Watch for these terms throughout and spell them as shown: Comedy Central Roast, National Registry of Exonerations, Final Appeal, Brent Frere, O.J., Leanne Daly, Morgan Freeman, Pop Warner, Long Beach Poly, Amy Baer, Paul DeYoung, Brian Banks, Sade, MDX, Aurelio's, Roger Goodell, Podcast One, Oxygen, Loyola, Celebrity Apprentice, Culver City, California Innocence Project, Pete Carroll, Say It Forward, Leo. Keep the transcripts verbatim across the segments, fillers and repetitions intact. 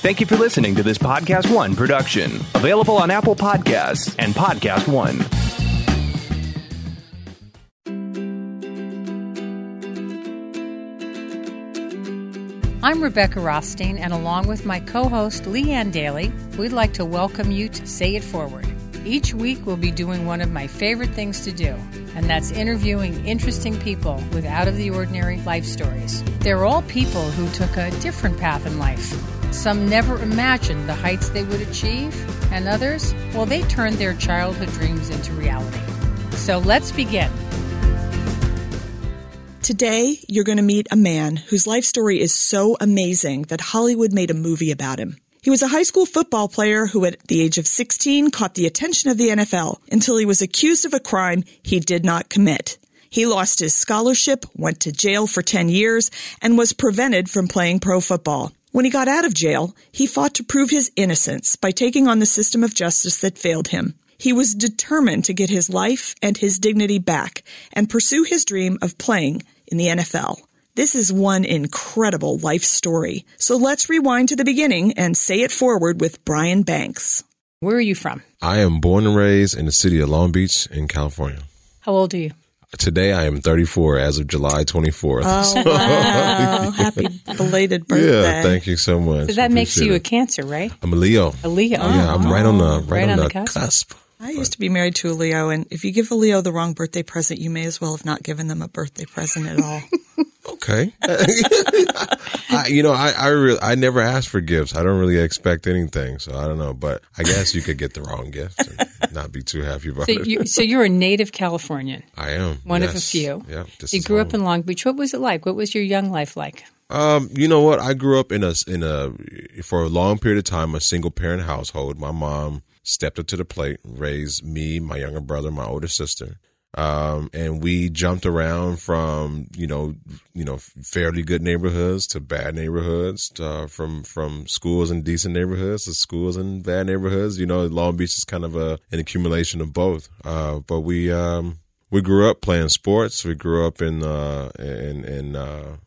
Thank you for listening to this Podcast One production. Available on Apple Podcasts and Podcast One. I'm Rebecca Rothstein, and along with my co-host Leanne Daly, we'd like to welcome you to Say It Forward. Each week we'll be doing one of my favorite things to do, and that's interviewing interesting people with out-of-the-ordinary life stories. They're all people who took a different path in life. Some never imagined the heights they would achieve, and others, well, they turned their childhood dreams into reality. So let's begin. Today, you're going to meet a man whose life story is so amazing that Hollywood made a movie about him. He was a high school football player who at the age of sixteen caught the attention of the N F L until he was accused of a crime he did not commit. He lost his scholarship, went to jail for ten years, and was prevented from playing pro football. When he got out of jail, he fought to prove his innocence by taking on the system of justice that failed him. He was determined to get his life and his dignity back and pursue his dream of playing in the N F L. This is one incredible life story. So let's rewind to the beginning and say it forward with Brian Banks. Where are you from? I am born and raised in the city of Long Beach in California. How old are you? Today I am thirty-four as of July twenty-fourth. Oh, so, wow. Happy belated birthday. Yeah, thank you so much. So that makes you it. a Cancer, right? I'm a Leo. A Leo. Oh, yeah, I'm right on the, right right on on the, the cusp. I used to be married to a Leo, and if you give a Leo the wrong birthday present, you may as well have not given them a birthday present at all. Okay. I, you know, I I, re- I never ask for gifts. I don't really expect anything, so I don't know. But I guess you could get the wrong gift and not be too happy about so it. You, so you're a native Californian. I am. One yes. of a few. Yeah, you grew home. up in Long Beach. What was it like? What was your young life like? Um, you know what? I grew up in a, in a, for a long period of time, a single parent household. My mom stepped up to the plate, raised me, my younger brother, my older sister. Um, and we jumped around from, you know, you know, fairly good neighborhoods to bad neighborhoods, to, uh, from, from schools in decent neighborhoods to schools in bad neighborhoods. You know, Long Beach is kind of a, an accumulation of both. Uh, but we, um, we grew up playing sports. We grew up in, uh, in, in, uh,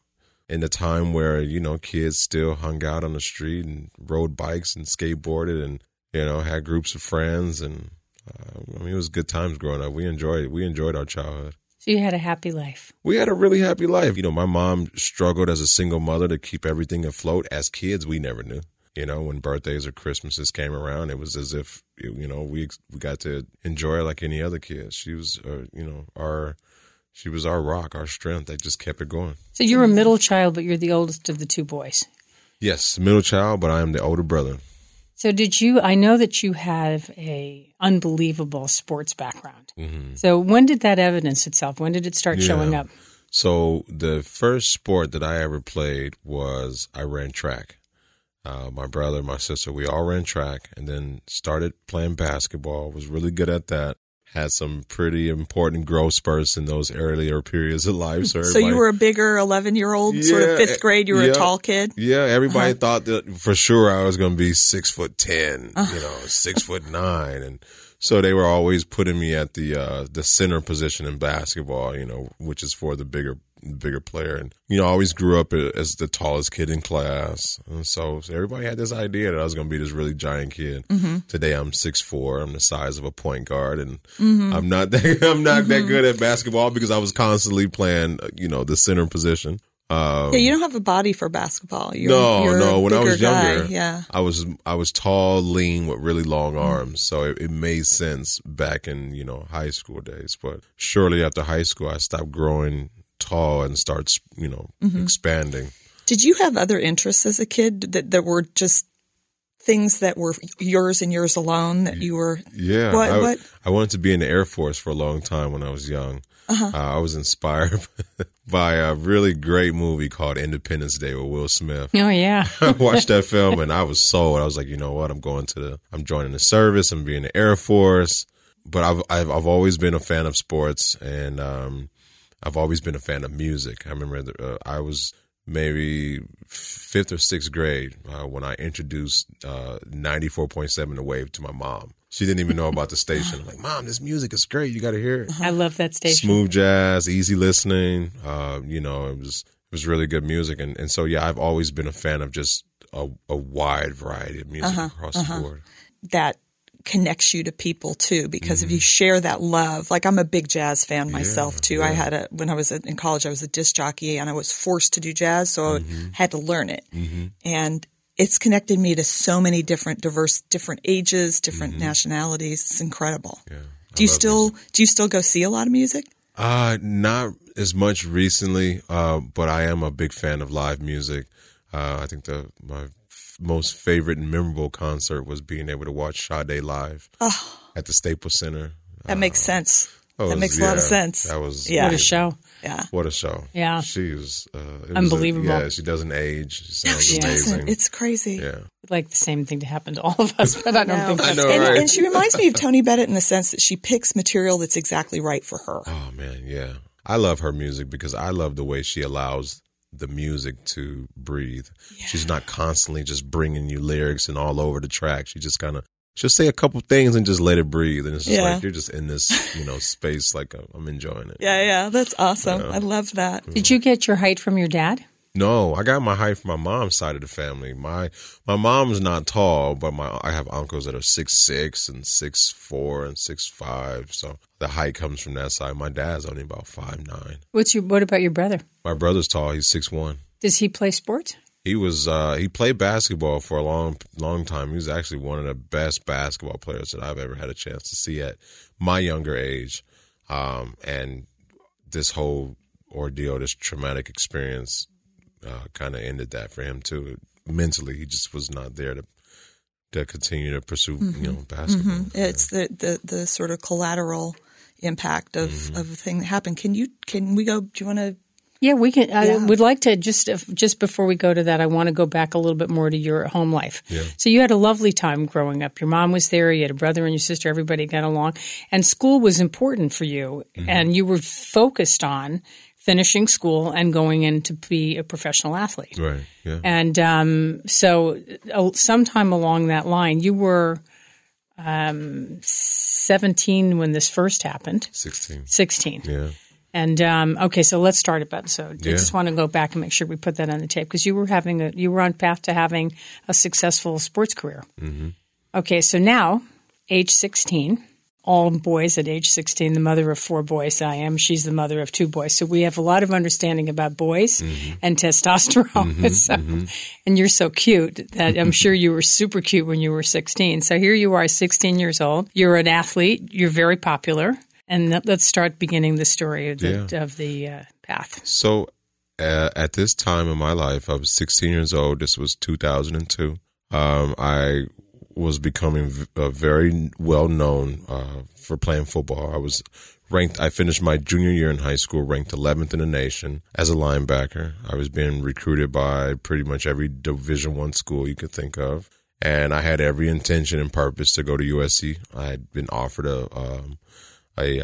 in the time where, you know, kids still hung out on the street and rode bikes and skateboarded and, you know, had groups of friends, and uh, I mean, it was good times growing up. We enjoyed we enjoyed our childhood. So you had a happy life. We had a really happy life. You know, my mom struggled as a single mother to keep everything afloat. As kids, we never knew. You know, when birthdays or Christmases came around, it was as if, you know, we we got to enjoy her like any other kid. She was, uh, you know, our she was our rock, our strength that just kept it going. So you're a middle child, but you're the oldest of the two boys. Yes, middle child, but I am the older brother. So did you, I know that you have a unbelievable sports background. Mm-hmm. So when did that evidence itself? When did it start yeah. showing up? So the first sport that I ever played was I ran track. Uh, my brother, my sister, we all ran track, and then started playing basketball, was really good at that. Had some pretty important growth spurts in those earlier periods of life. So, so you were a bigger eleven-year-old, yeah, sort of fifth grade. You were yeah, a tall kid. Yeah, everybody uh-huh. thought that for sure I was going to be six foot ten, uh-huh. you know, six foot nine, and so they were always putting me at the uh, the center position in basketball, you know, which is for the bigger bigger player. And you know, I always grew up as the tallest kid in class, and so, so everybody had this idea that I was going to be this really giant kid. Mm-hmm. Today I'm six four, I'm the size of a point guard, and mm-hmm. I'm not that, I'm not mm-hmm. that good at basketball because I was constantly playing, you know, the center position. Um, yeah, you don't have a body for basketball. You're, no, you're no. When I was younger, guy, yeah. I was I was tall, lean, with really long arms, so it, it made sense back in, you know, high school days. But shortly after high school, I stopped growing tall and starts, you know, mm-hmm. expanding. Did you have other interests as a kid that, that were just things that were yours and yours alone that you were? Yeah. What, I, what? I wanted to be in the Air Force for a long time when I was young. Uh-huh. Uh, I was inspired by a really great movie called Independence Day with Will Smith. Oh, yeah. I watched that film and I was sold. I was like, you know what? I'm going to the, I'm joining the service. I'm being in the Air Force. But I've, I've, I've always been a fan of sports, and, um, I've always been a fan of music. I remember the, uh, I was maybe fifth or sixth grade uh, when I introduced uh, ninety-four point seven The Wave to my mom. She didn't even know about the station. I'm like, Mom, this music is great. You got to hear it. I love that station. Smooth jazz, easy listening. Uh, you know, it was it was really good music. And, and so, yeah, I've always been a fan of just a, a wide variety of music uh-huh, across uh-huh. the board. That connects you to people too, because mm-hmm. if you share that love, like I'm a big jazz fan myself yeah, too. Yeah. I had a, when I was in college, I was a disc jockey and I was forced to do jazz. So mm-hmm. I had to learn it. Mm-hmm. And it's connected me to so many different diverse, different ages, different mm-hmm. nationalities. It's incredible. Yeah, do you still, music. do you still go see a lot of music? Uh, not as much recently, uh, but I am a big fan of live music. Uh, I think the, my, most favorite and memorable concert was being able to watch Sade live oh, at the Staples Center. That uh, makes sense. That, was, that makes yeah, a lot of sense. That was yeah. What a show. Yeah. What a show. Yeah. She was uh, unbelievable. Was a, yeah, she doesn't age. She sounds no, she amazing. Doesn't. It's crazy. Yeah. I'd like the same thing to happen to all of us, but I don't no. think that's I know, and, right? and she reminds me of Tony Bennett in the sense that she picks material that's exactly right for her. Oh, man. Yeah. I love her music because I love the way she allows the music to breathe. Yeah. She's not constantly just bringing you lyrics and all over the track. She just kind of, she'll say a couple things and just let it breathe. And it's just yeah. like, you're just in this, you know, space, like I'm enjoying it. Yeah, yeah. That's awesome. You know? I love that. Did you get your height from your dad? No, I got my height from my mom's side of the family. My my mom's not tall, but my I have uncles that are six six and six four and six five. So the height comes from that side. My dad's only about five nine. What's your what about your brother? My brother's tall. He's six one. Does he play sports? He was uh, he played basketball for a long long time. He was actually one of the best basketball players that I've ever had a chance to see at my younger age. Um, and this whole ordeal, this traumatic experience Uh, kind of ended that for him too. Mentally, he just was not there to to continue to pursue mm-hmm. you know basketball. Mm-hmm. Yeah. It's the, the the sort of collateral impact of mm-hmm. of the thing that happened. Can you can we go? Do you want to? Yeah, we can. Yeah. I would like to just just before we go to that, I want to go back a little bit more to your home life. Yeah. So you had a lovely time growing up. Your mom was there. You had a brother and your sister. Everybody got along, and school was important for you, mm-hmm. and you were focused on finishing school and going in to be a professional athlete. Right, yeah. And um, so uh, sometime along that line, you were um, seventeen when this first happened. sixteen. sixteen. Yeah. And um, okay, so let's start about so I yeah. just want to go back and make sure we put that on the tape because you were having a, you were on path to having a successful sports career. Mm-hmm. Okay, so now age sixteen. All boys at age sixteen, the mother of four boys I am. She's the mother of two boys. So we have a lot of understanding about boys mm-hmm. and testosterone. Mm-hmm, so, mm-hmm. And you're so cute that I'm sure you were super cute when you were sixteen. So here you are, sixteen years old. You're an athlete. You're very popular. And th- let's start beginning the story of the, yeah. of the uh, path. So uh, at this time in my life, I was sixteen years old. This was two thousand two. Um, I was becoming uh, very well known uh, for playing football. I was ranked, I finished my junior year in high school, ranked eleventh in the nation as a linebacker. I was being recruited by pretty much every Division One school you could think of. And I had every intention and purpose to go to U S C. I had been offered a, um, a,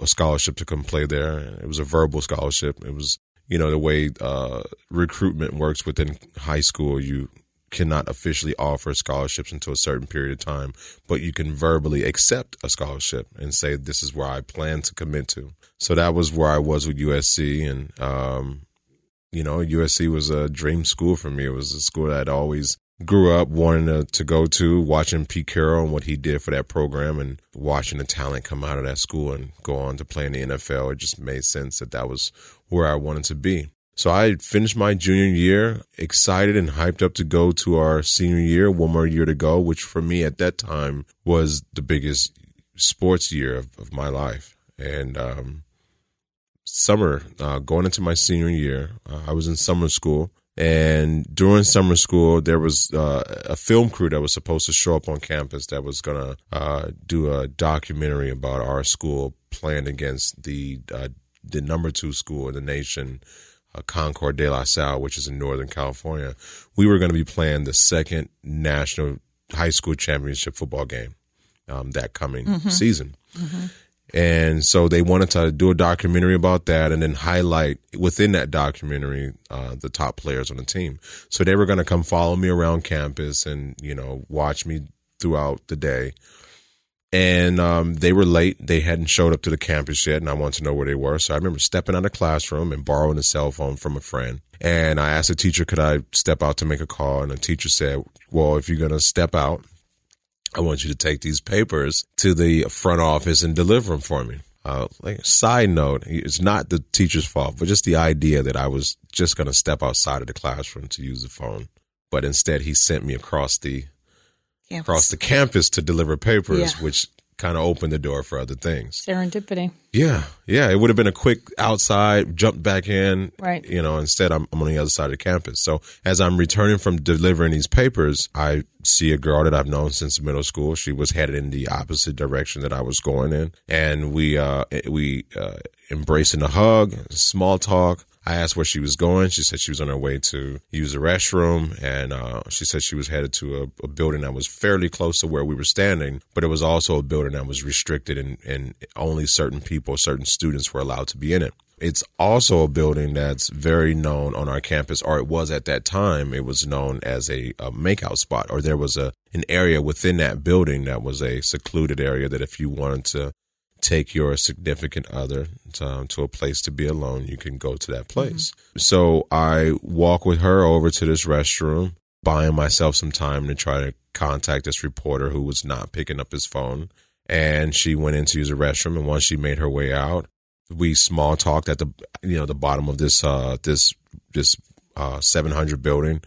a scholarship to come play there. It was a verbal scholarship. It was, you know, the way uh, recruitment works within high school, you cannot officially offer scholarships until a certain period of time, but you can verbally accept a scholarship and say, this is where I plan to commit to. So that was where I was with U S C. And, um, you know, U S C was a dream school for me. It was a school that I'd always grew up wanting to, to go to, watching Pete Carroll and what he did for that program and watching the talent come out of that school and go on to play in the N F L. It just made sense that that was where I wanted to be. So I finished my junior year, excited and hyped up to go to our senior year, one more year to go, which for me at that time was the biggest sports year of, of my life. And um, summer, uh, going into my senior year, uh, I was in summer school. And during summer school, there was uh, a film crew that was supposed to show up on campus that was going to uh, do a documentary about our school playing against the uh, the number two school in the nation, Concord de la Salle, which is in Northern California. We were going to be playing the second national high school championship football game um, that coming mm-hmm. season. Mm-hmm. And so they wanted to do a documentary about that and then highlight within that documentary uh, the top players on the team. So they were going to come follow me around campus and, you know, watch me throughout the day. And um, they were late. They hadn't showed up to the campus yet, and I wanted to know where they were. So I remember stepping out of the classroom and borrowing a cell phone from a friend And I asked the teacher, could I step out to make a call? And the teacher said, well, if you're going to step out, I want you to take these papers to the front office and deliver them for me. Uh, like, side note, it's not the teacher's fault, but just the idea that I was just going to step outside of the classroom to use the phone. But instead, he sent me across the campus, across the campus to deliver papers, yeah. which kind of opened the door for other things. Serendipity. Yeah. Yeah. It would have been a quick outside, jump back in. Right. You know, instead I'm, I'm on the other side of the campus. So as I'm returning from delivering these papers, I see a girl that I've known since middle school. She was headed in the opposite direction that I was going in. And we, uh, we, uh, embraced in a hug, small talk. I asked where she was going. She said she was on her way to use the restroom, and uh, she said she was headed to a, a building that was fairly close to where we were standing, but it was also a building that was restricted, and, and only certain people, certain students were allowed to be in it. It's also a building that's very known on our campus, or it was at that time. It was known as a, a makeout spot, or there was a an area within that building that was a secluded area that if you wanted to take your significant other to, to a place to be alone, you can go to that place. Mm-hmm. So I walk with her over to this restroom, buying myself some time to try to contact this reporter who was not picking up his phone. And she went in to use the restroom. And once she made her way out, we small talked at the, you know, the bottom of this, uh, this, this, uh, seven hundred building.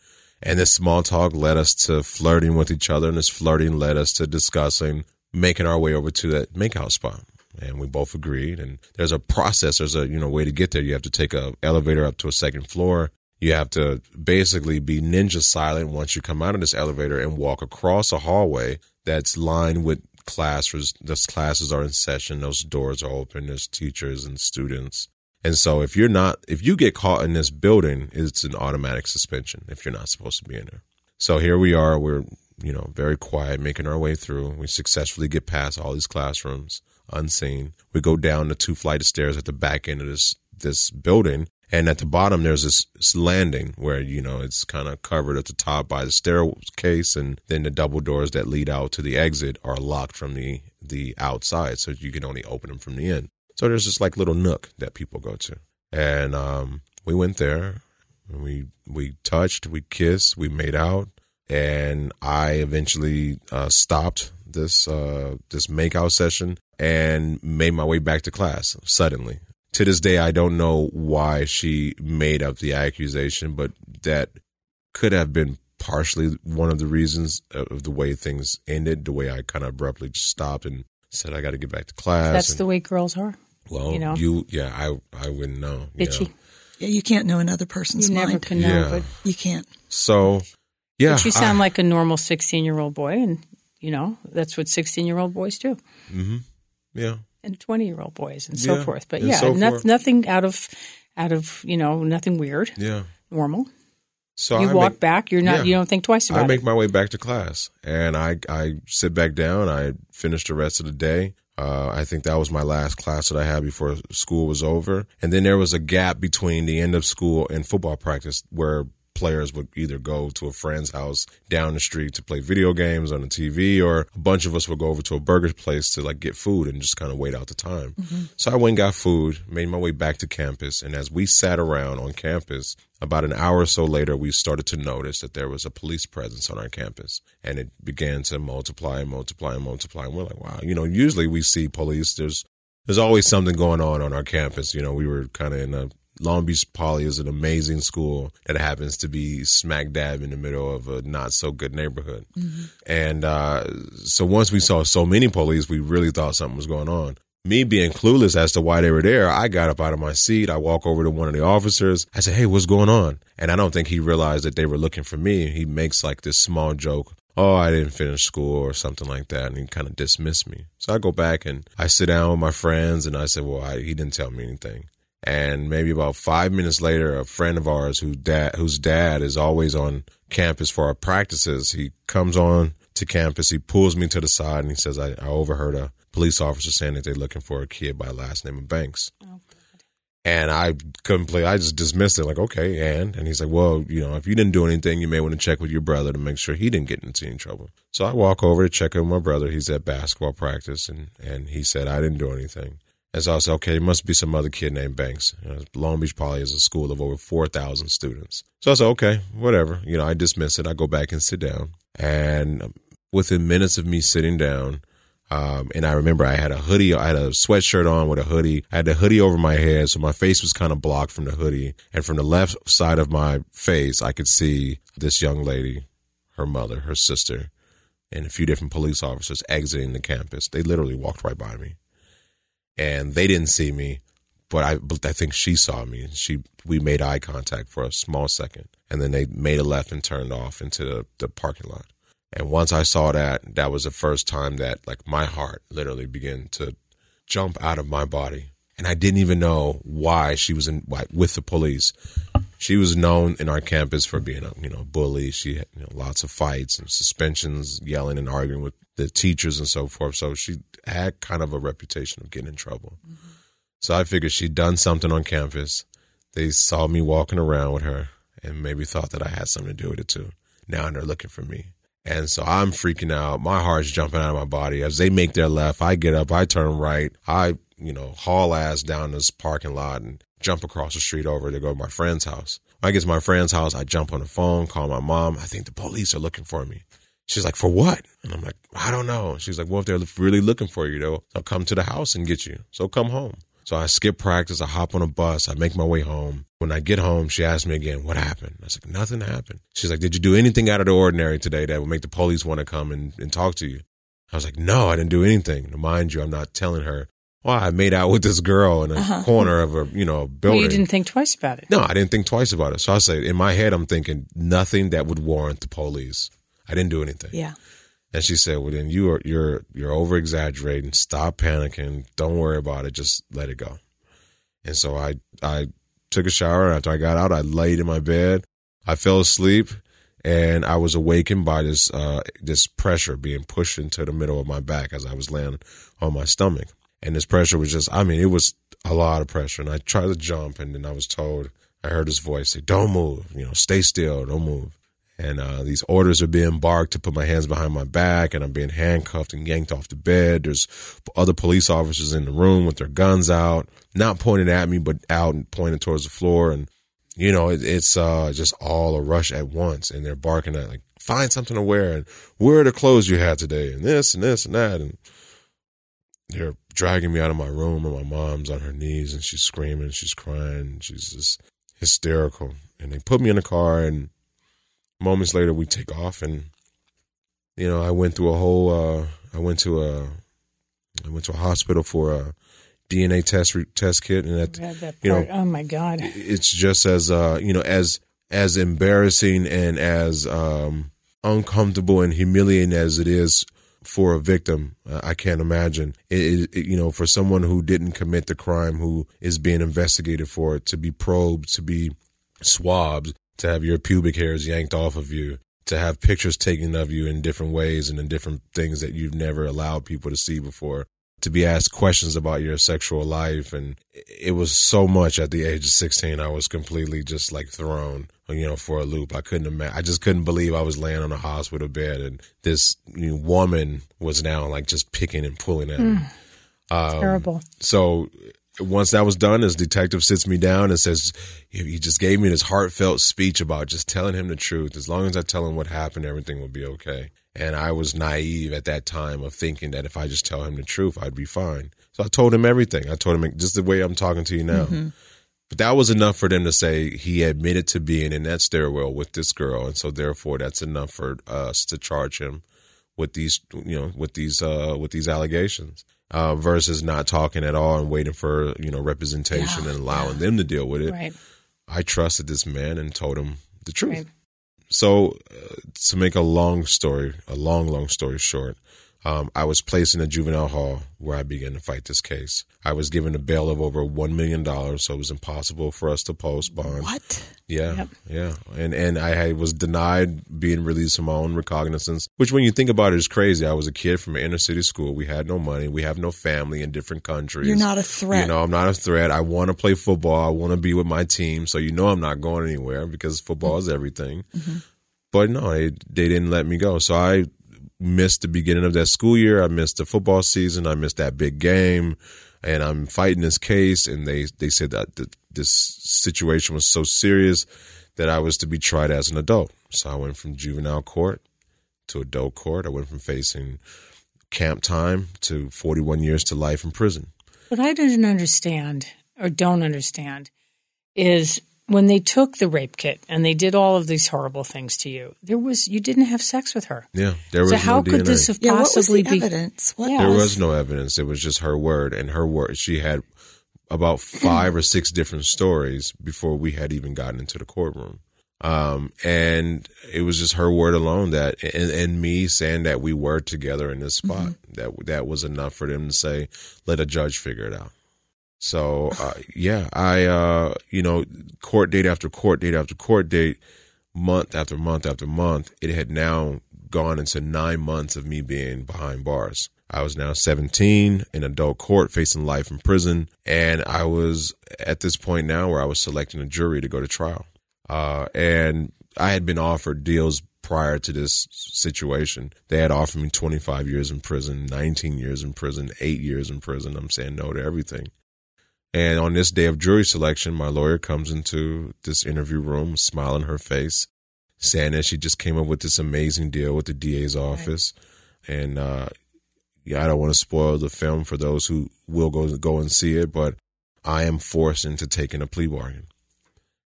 And this small talk led us to flirting with each other. And this flirting led us to discussing making our way over to that makeout spot. And we both agreed. And there's a process. There's a, you know, way to get there. You have to take a elevator up to a second floor. You have to basically be ninja silent once you come out of this elevator and walk across a hallway that's lined with classes. Those classes are in session. Those doors are open. There's teachers and students. And so if you're not, if you get caught in this building, it's an automatic suspension if you're not supposed to be in there. So here we are. We're, you know, very quiet, making our way through. We successfully get past all these classrooms. Unseen. We go down the two flight of stairs at the back end of this this building, and at the bottom there's this, this landing where, you know, it's kind of covered at the top by the staircase, and then the double doors that lead out to the exit are locked from the the outside, so you can only open them from the end. So there's this like little nook that people go to, and um, we went there, and we we touched, we kissed, we made out, and I eventually uh, stopped this uh, this makeout session. And made my way back to class suddenly. To this day, I don't know why she made up the accusation, but that could have been partially one of the reasons of the way things ended, the way I kind of abruptly just stopped and said, I got to get back to class. That's and, the way girls are. Well, you, know? you yeah, I I wouldn't know. Did you know? She? Yeah, you can't know another person's you mind. You never can know, yeah. but you can't. So, yeah. But you sound I, like a normal sixteen-year-old boy, and, you know, that's what sixteen-year-old boys do. Mm-hmm. Yeah, and twenty-year-old boys and so yeah. forth. But and yeah, so no, forth. nothing out of, out of you know, nothing weird. Yeah, normal. So you I walk make, back. You're not. Yeah. You don't think twice about it. I make it. my way back to class, and I I sit back down. I finish the rest of the day. Uh, I think that was my last class that I had before school was over. And then there was a gap between the end of school and football practice where players would either go to a friend's house down the street to play video games on the T V, or a bunch of us would go over to a burger place to like get food and just kind of wait out the time. Mm-hmm. So I went and got food, made my way back to campus. And as we sat around on campus, about an hour or so later, we started to notice that there was a police presence on our campus, and it began to multiply and multiply and multiply. And we're like, wow, you know, usually we see police. There's, there's always something going on on our campus. You know, we were kind of in a Long Beach Poly is an amazing school that happens to be smack dab in the middle of a not so good neighborhood. Mm-hmm. And uh, so once we saw so many police, we really thought something was going on. Me being clueless as to why they were there, I got up out of my seat. I walk over to one of the officers. I said, hey, what's going on? And I don't think he realized that they were looking for me. He makes like this small joke. Oh, I didn't finish school or something like that. And he kind of dismissed me. So I go back and I sit down with my friends, and I said, well, I, he didn't tell me anything. And maybe about five minutes later, a friend of ours who dad, whose dad is always on campus for our practices, he comes on to campus, he pulls me to the side, and he says, I, I overheard a police officer saying that they're looking for a kid by last name of Banks. Oh, God. And I couldn't play. I just dismissed it like, okay, and? And he's like, well, you know, if you didn't do anything, you may want to check with your brother to make sure he didn't get into any trouble. So I walk over to check in with my brother. He's at basketball practice, and, and he said, I didn't do anything. And so I said, okay, it must be some other kid named Banks. You know, Long Beach Poly is a school of over four thousand students. So I said, okay, whatever. You know, I dismiss it. I go back and sit down. And within minutes of me sitting down, um, and I remember I had a hoodie, I had a sweatshirt on with a hoodie. I had the hoodie over my head, so my face was kind of blocked from the hoodie. And from the left side of my face, I could see this young lady, her mother, her sister, and a few different police officers exiting the campus. They literally walked right by me. And they didn't see me, but I, but I think she saw me. She, we made eye contact for a small second, and then they made a left and turned off into the, the parking lot. And once I saw that, that was the first time that, like, my heart literally began to jump out of my body. And I didn't even know why she was in, like, with the police. She was known in our campus for being a, you know, bully. She had, you know, lots of fights and suspensions, yelling and arguing with the teachers and so forth. So she had kind of a reputation of getting in trouble. Mm-hmm. So I figured she'd done something on campus. They saw me walking around with her and maybe thought that I had something to do with it too. Now they're looking for me. And so I'm freaking out. My heart's jumping out of my body. As they make their left, I get up, I turn right, I, you know, haul ass down this parking lot and jump across the street over to go to my friend's house. When I get to my friend's house, I jump on the phone, call my mom. I think the police are looking for me. She's like, for what? And I'm like, I don't know. She's like, well, if they're really looking for you, though, they'll come to the house and get you. So come home. So I skip practice. I hop on a bus. I make my way home. When I get home, she asked me again, what happened? I was like, nothing happened. She's like, did you do anything out of the ordinary today that would make the police want to come and, and talk to you? I was like, no, I didn't do anything. Now, mind you, I'm not telling her, well, I made out with this girl in a uh-huh. corner of a, you know, building. Well, you didn't think twice about it. No, I didn't think twice about it. So I said, in my head, I'm thinking nothing that would warrant the police. I didn't do anything. Yeah. And she said, well, then you are, you're, you're over exaggerating. Stop panicking. Don't worry about it. Just let it go. And so I, I took a shower. After I got out, I laid in my bed. I fell asleep and I was awakened by this, uh, this pressure being pushed into the middle of my back as I was laying on my stomach. And this pressure was just, I mean, it was a lot of pressure. And I tried to jump, and then I was told, I heard his voice say, don't move, you know, stay still, don't move. And uh, these orders are being barked to put my hands behind my back, and I'm being handcuffed and yanked off the bed. There's other police officers in the room with their guns out, not pointed at me, but out and pointed towards the floor. And, you know, it, it's uh, just all a rush at once. And they're barking at, like, find something to wear, and where are the clothes you had today, and this and this and that. And they're dragging me out of my room, and my mom's on her knees, and she's screaming, she's crying, she's just hysterical. And they put me in the car, and moments later we take off. And, you know, I went through a whole, uh, I went to a, I went to a hospital for a D N A test test kit, and that, that you know, oh my God, it's just as, uh, you know, as as embarrassing and as um, uncomfortable and humiliating as it is for a victim, uh, I can't imagine it, it, you know, for someone who didn't commit the crime, who is being investigated for it, to be probed, to be swabbed, to have your pubic hairs yanked off of you, to have pictures taken of you in different ways and in different things that you've never allowed people to see before, to be asked questions about your sexual life. And it was so much. At the age of sixteen, I was completely just, like, thrown, you know, for a loop. I couldn't imagine. I just couldn't believe I was laying on a hospital bed, and this, you know, woman was now, like, just picking and pulling at me. Mm, um, terrible. So once that was done, this detective sits me down and says, he just gave me this heartfelt speech about just telling him the truth. As long as I tell him what happened, everything will be okay. And I was naive at that time of thinking that if I just tell him the truth, I'd be fine. So I told him everything. I told him just the way I'm talking to you now. Mm-hmm. But that was enough for them to say he admitted to being in that stairwell with this girl. And so therefore, that's enough for us to charge him with these, you know, with these, uh, with these allegations. Uh, versus not talking at all and waiting for, you know, representation yeah. and allowing them to deal with it. Right. I trusted this man and told him the truth. Right. So uh, to make a long story, a long, long story short, um, I was placed in a juvenile hall where I began to fight this case. I was given a bail of over one million dollars, so it was impossible for us to post bond. What? Yeah, yep. yeah. And and I was denied being released from my own recognizance, which when you think about it is crazy. I was a kid from an inner city school. We had no money. We have no family in different countries. You're not a threat. You know, I'm not a threat. I want to play football. I want to be with my team. So you know I'm not going anywhere because football mm-hmm. is everything. Mm-hmm. But no, they, they didn't let me go. So I missed the beginning of that school year. I missed the football season. I missed that big game. and I'm fighting this case. And they, they said that th- this situation was so serious that I was to be tried as an adult. So I went from juvenile court to adult court. I went from facing camp time to forty-one years to life in prison. What I didn't understand or don't understand is when they took the rape kit and they did all of these horrible things to you, there was you didn't have sex with her. Yeah, there was no D N A. So how could this have possibly be evidence? There was no evidence. It was just her word and her word. She had about five or six different stories before we had even gotten into the courtroom. Um, and it was just her word alone that, and, and me saying that we were together in this spot, mm-hmm. that that was enough for them to say, let a judge figure it out. So, uh, yeah, I, uh, you know, court date after court date after court date, month after month after month, it had now gone into nine months of me being behind bars. I was now seventeen in adult court facing life in prison. And I was at this point now where I was selecting a jury to go to trial. Uh, and I had been offered deals prior to this situation. They had offered me twenty-five years in prison, nineteen years in prison, eight years in prison. I'm saying no to everything. And on this day of jury selection, my lawyer comes into this interview room, smiling her face, saying that she just came up with this amazing deal with the D A's office. Right. And uh, yeah, I don't want to spoil the film for those who will go, go and see it, but I am forced into taking a plea bargain.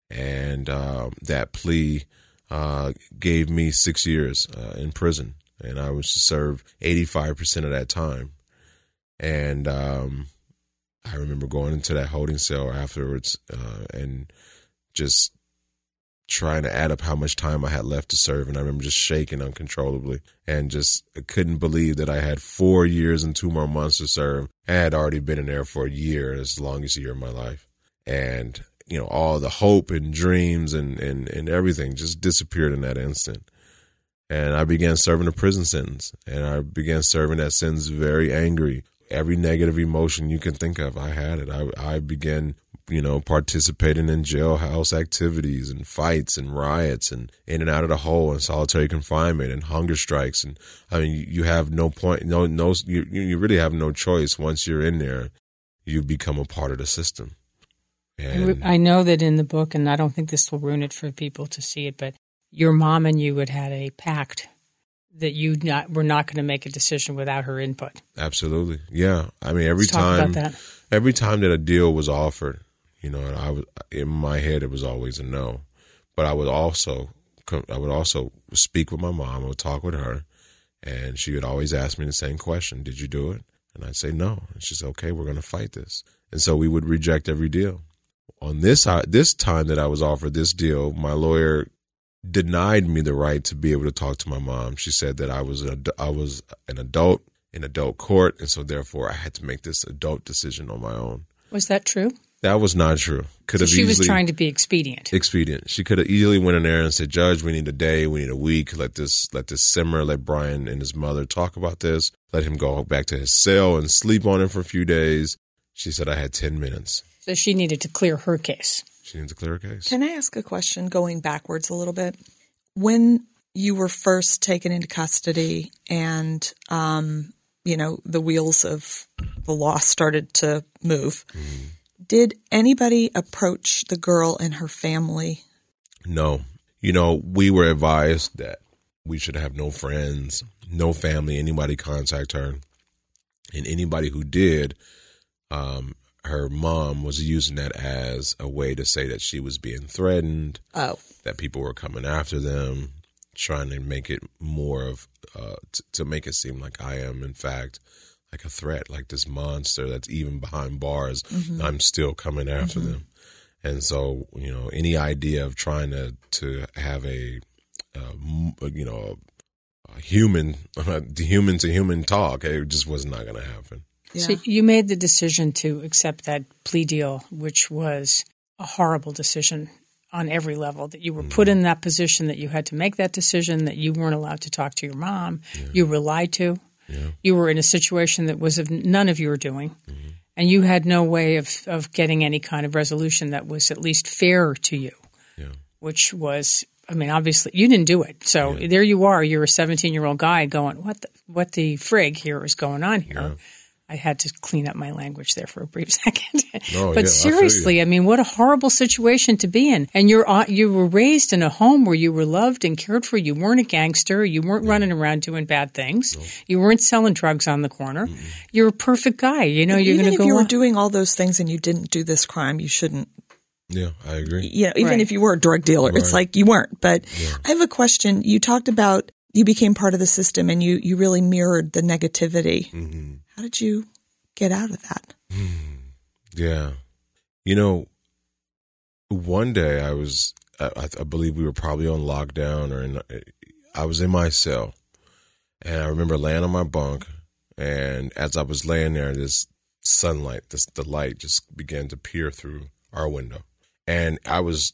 And uh, that plea uh, gave me six years uh, in prison, and I was to serve eighty-five percent of that time. And um, I remember going into that holding cell afterwards uh, and just trying to add up how much time I had left to serve. And I remember just shaking uncontrollably and just couldn't believe that I had four years and two more months to serve. I had already been in there for a year, and it's the longest year of my life. And you know, all the hope and dreams and, and, and everything just disappeared in that instant. And I began serving a prison sentence, and I began serving that sentence very angry. Every negative emotion you can think of, I had it. I, I began, you know, participating in jailhouse activities and fights and riots and in and out of the hole and solitary confinement and hunger strikes. And I mean, you have no point, no, no, you, you really have no choice. Once you're in there, you become a part of the system. And I know that in the book, and I don't think this will ruin it for people to see it, but your mom and you had had a pact that you not, were not going to make a decision without her input. Absolutely, yeah. I mean, every Let's time, talk about that. Every time that a deal was offered, you know, and I was in my head, it was always a no. But I would also, I would also speak with my mom. I would talk with her, and she would always ask me the same question: "Did you do it?" And I'd say no, and she's okay. We're going to fight this, and so we would reject every deal. On this this time that I was offered this deal, my lawyer denied me the right to be able to talk to my mom. She said that I was an, I was an adult in adult court, and so therefore I had to make this adult decision on my own. Was that true? That was not true. Could so have she easily, was trying to be expedient. Expedient. She could have easily went in there and said, "Judge, we need a day, we need a week. Let this let this simmer. Let Brian and his mother talk about this. Let him go back to his cell and sleep on it for a few days." She said I had ten minutes. So she needed to clear her case. She needed to clear her case. Can I ask a question going backwards a little bit? When you were first taken into custody and, um, you know, the wheels of the law started to move, mm. did anybody approach the girl and her family? No. You know, we were advised that we should have no friends, no family, anybody contact her. And anybody who did, um, her mom was using that as a way to say that she was being threatened, oh. that people were coming after them, trying to make it more of, uh, t- to make it seem like I am, in fact, like a threat, like this monster that's even behind bars. Mm-hmm. I'm still coming after mm-hmm. them. And so, you know, any idea of trying to, to have a, uh, you know, a human, human to human talk, it just was not going to happen. Yeah. So you made the decision to accept that plea deal, which was a horrible decision on every level, that you were mm-hmm. put in that position, that you had to make that decision, that you weren't allowed to talk to your mom. Yeah. You were lied to. Yeah. You were in a situation that was of none of your doing, mm-hmm. and you had no way of, of getting any kind of resolution that was at least fair to you, yeah. which was – I mean, obviously, you didn't do it. So yeah. there you are. You're a seventeen-year-old guy going, what the, what the frig here is going on here? Yeah. I had to clean up my language there for a brief second. Oh, but yeah, seriously, I, I mean, what a horrible situation to be in. And you're you were raised in a home where you were loved and cared for. You weren't a gangster. You weren't no. running around doing bad things. No. You weren't selling drugs on the corner. Mm-hmm. You're a perfect guy. You know, but you're going to go. Even if you were on. doing all those things and you didn't do this crime, you shouldn't. Yeah, I agree. Yeah, even right. if you were a drug dealer, right. it's like you weren't. But yeah. I have a question. You talked about you became part of the system and you, you really mirrored the negativity. Mm-hmm. How did you get out of that? Yeah. You know, one day I was, I, I believe we were probably on lockdown or in, I was in my cell and I remember laying on my bunk, and as I was laying there, this sunlight, this the light just began to peer through our window, and I was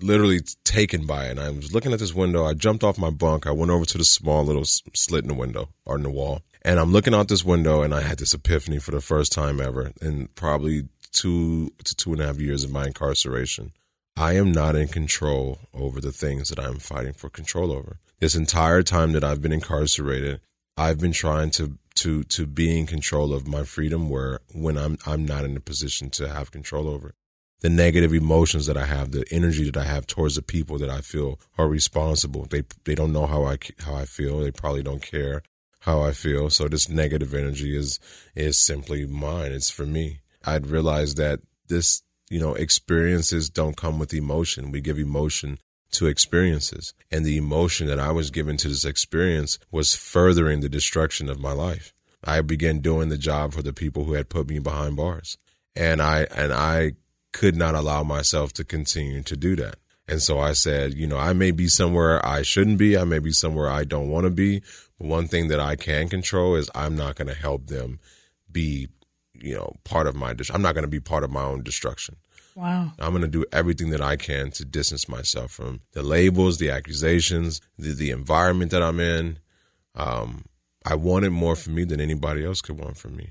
literally taken by it. And I was looking at this window. I jumped off my bunk. I went over to the small little slit in the window or in the wall. And I'm looking out this window, and I had this epiphany for the first time ever in probably two to two and a half years of my incarceration. I am not in control over the things that I'm fighting for control over. This entire time that I've been incarcerated, I've been trying to to to be in control of my freedom where when I'm I'm not in a position to have control over it. The negative emotions that I have, the energy that I have towards the people that I feel are responsible. They they don't know how I how I feel. They probably don't care how I feel. So this negative energy is is simply mine. It's for me. I'd realized that this, you know, experiences don't come with emotion. We give emotion to experiences. And the emotion that I was given to this experience was furthering the destruction of my life. I began doing the job for the people who had put me behind bars. And I and I could not allow myself to continue to do that. And so I said, you know, I may be somewhere I shouldn't be. I may be somewhere I don't want to be. One thing that I can control is I'm not going to help them be, you know, part of my, I'm not going to be part of my own destruction. Wow. I'm going to do everything that I can to distance myself from the labels, the accusations, the, the environment that I'm in. Um, I wanted more for me than anybody else could want from me.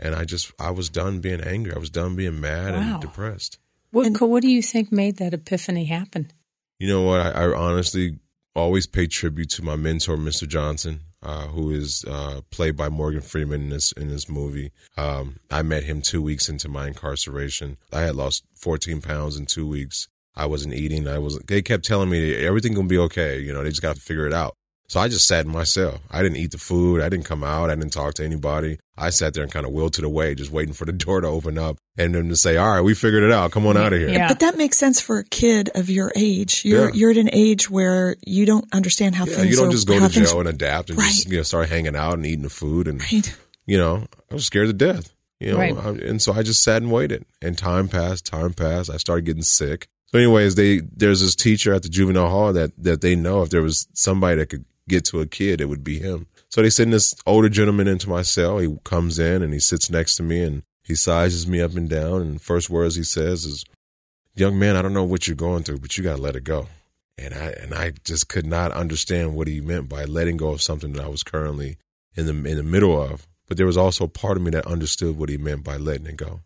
And I just, I was done being angry. I was done being mad wow. and depressed. What, and, what do you think made that epiphany happen? You know what? I, I honestly always pay tribute to my mentor, Mister Johnson, uh, who is uh, played by Morgan Freeman in this in this movie. Um, I met him two weeks into my incarceration. I had lost fourteen pounds in two weeks. I wasn't eating. I wasn't. They kept telling me everything's gonna be okay. You know, they just got to figure it out. So I just sat in my cell. I didn't eat the food. I didn't come out. I didn't talk to anybody. I sat there and kind of wilted away, just waiting for the door to open up and them to say, all right, we figured it out. Come on out of here. Yeah. But that makes sense for a kid of your age. You're yeah. you're at an age where you don't understand how yeah, things are. You don't are, just go to jail and adapt and right. just you know, start hanging out and eating the food. And, right. you know, I was scared to death. You know, right. I, and so I just sat and waited. And time passed, time passed. I started getting sick. So anyways, they there's this teacher at the juvenile hall that, that they know if there was somebody that could get to a kid, it would be him. So they send this older gentleman into my cell. He comes in and he sits next to me and he sizes me up and down. And first words he says is, young man, I don't know what you're going through, but you got to let it go. And I and I just could not understand what he meant by letting go of something that I was currently in the in the middle of. But there was also part of me that understood what he meant by letting it go.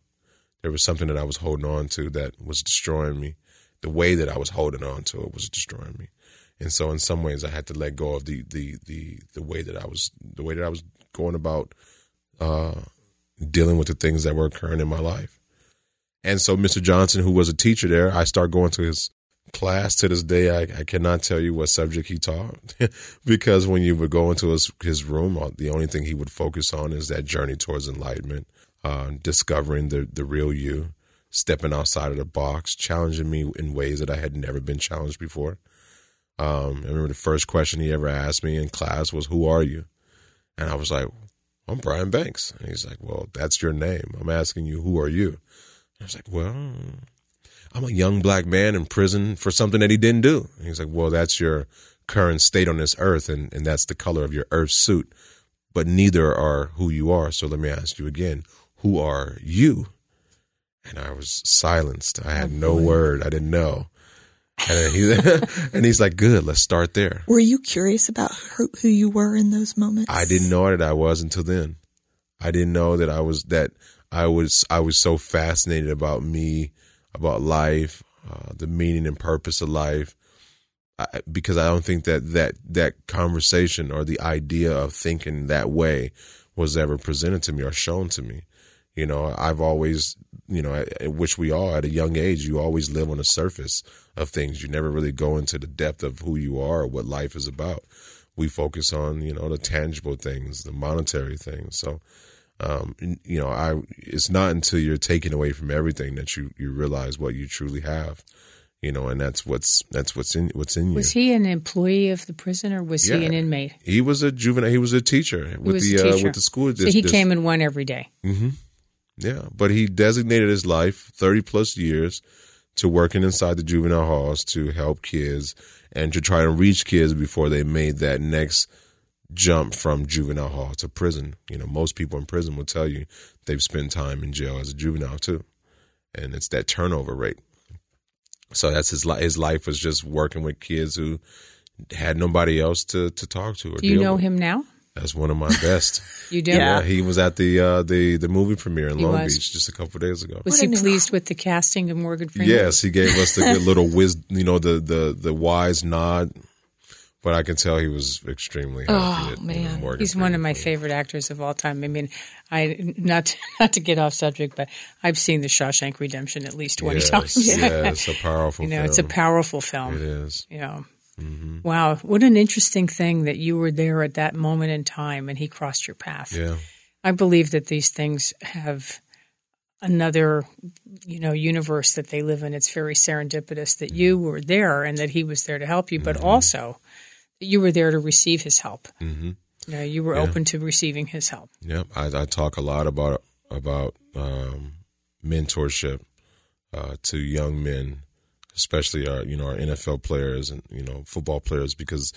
There was something that I was holding on to that was destroying me. The way that I was holding on to it was destroying me. And so in some ways I had to let go of the the the, the way that I was the way that I was going about uh, dealing with the things that were occurring in my life. And so Mister Johnson, who was a teacher there, I start going to his class. To this day, I, I cannot tell you what subject he taught because when you would go into his, his room, the only thing he would focus on is that journey towards enlightenment, uh, discovering the, the real you, stepping outside of the box, challenging me in ways that I had never been challenged before. Um, I remember the first question he ever asked me in class was, who are you? And I was like, I'm Brian Banks. And he's like, well, that's your name. I'm asking you, who are you? And I was like, well, I'm a young black man in prison for something that he didn't do. And he's like, well, that's your current state on this earth. And, and that's the color of your earth suit, but neither are who you are. So let me ask you again, who are you? And I was silenced. I had no word. I didn't know. And, he, and he's like, good, let's start there. Were you curious about who, who you were in those moments? I didn't know that I was until then. I didn't know that I was that I was I was so fascinated about me, about life, uh, the meaning and purpose of life, I, because I don't think that, that that conversation or the idea of thinking that way was ever presented to me or shown to me. You know, I've always, you know, which we all at a young age, you always live on the surface of things. You never really go into the depth of who you are or what life is about. We focus on, you know, the tangible things, the monetary things. So, um, you know, I it's not until you're taken away from everything that you, you realize what you truly have. You know, and that's what's that's what's in what's in you. Was he an employee of the prison, or was yeah. he an inmate? He was a juvenile. He was a teacher he with the teacher. Uh, with the school. This, so he this. came and won every day. Mm-hmm. Yeah, but he designated his life, thirty plus years, to working inside the juvenile halls to help kids and to try to reach kids before they made that next jump from juvenile hall to prison. You know, most people in prison will tell you they've spent time in jail as a juvenile too, and it's that turnover rate. So that's his life. His life was just working with kids who had nobody else to, to talk to. Or do you deal know with. him now? That's one of my best. You do? Yeah, he was at the uh, the the movie premiere in he Long was. Beach just a couple of days ago. Was he pleased with the casting of Morgan Freeman? Yes, he gave us the good little wisdom, you know, the, the the wise nod. But I can tell he was extremely happy. Oh, man. You know, Morgan He's Freeman. One of my favorite actors of all time. I mean, I not to, not to get off subject, but I've seen The Shawshank Redemption at least twenty yes, times. Yeah, it's a powerful you know, film. It's a powerful film. It is. You know. Mm-hmm. Wow. What an interesting thing that you were there at that moment in time and he crossed your path. Yeah. I believe that these things have another, you know, universe that they live in. It's very serendipitous that mm-hmm. you were there and that he was there to help you, but mm-hmm. also you were there to receive his help. Mm-hmm. You know, you were yeah. open to receiving his help. Yeah. I, I talk a lot about about um, mentorship uh, to young men, especially our, you know, our N F L players and, you know, football players, because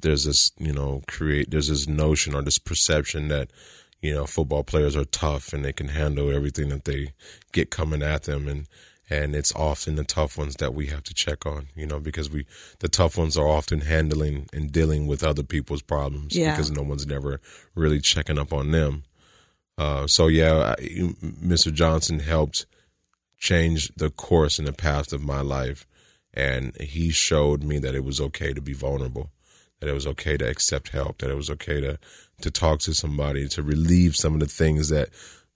there's this, you know, create, there's this notion or this perception that, you know, football players are tough and they can handle everything that they get coming at them. And, and it's often the tough ones that we have to check on, you know, because we, the tough ones are often handling and dealing with other people's problems yeah. because no one's never really checking up on them. Uh, so yeah, I, Mister Johnson helped change the course and the path of my life, and he showed me that it was okay to be vulnerable, that it was okay to accept help, that it was okay to to talk to somebody, to relieve some of the things that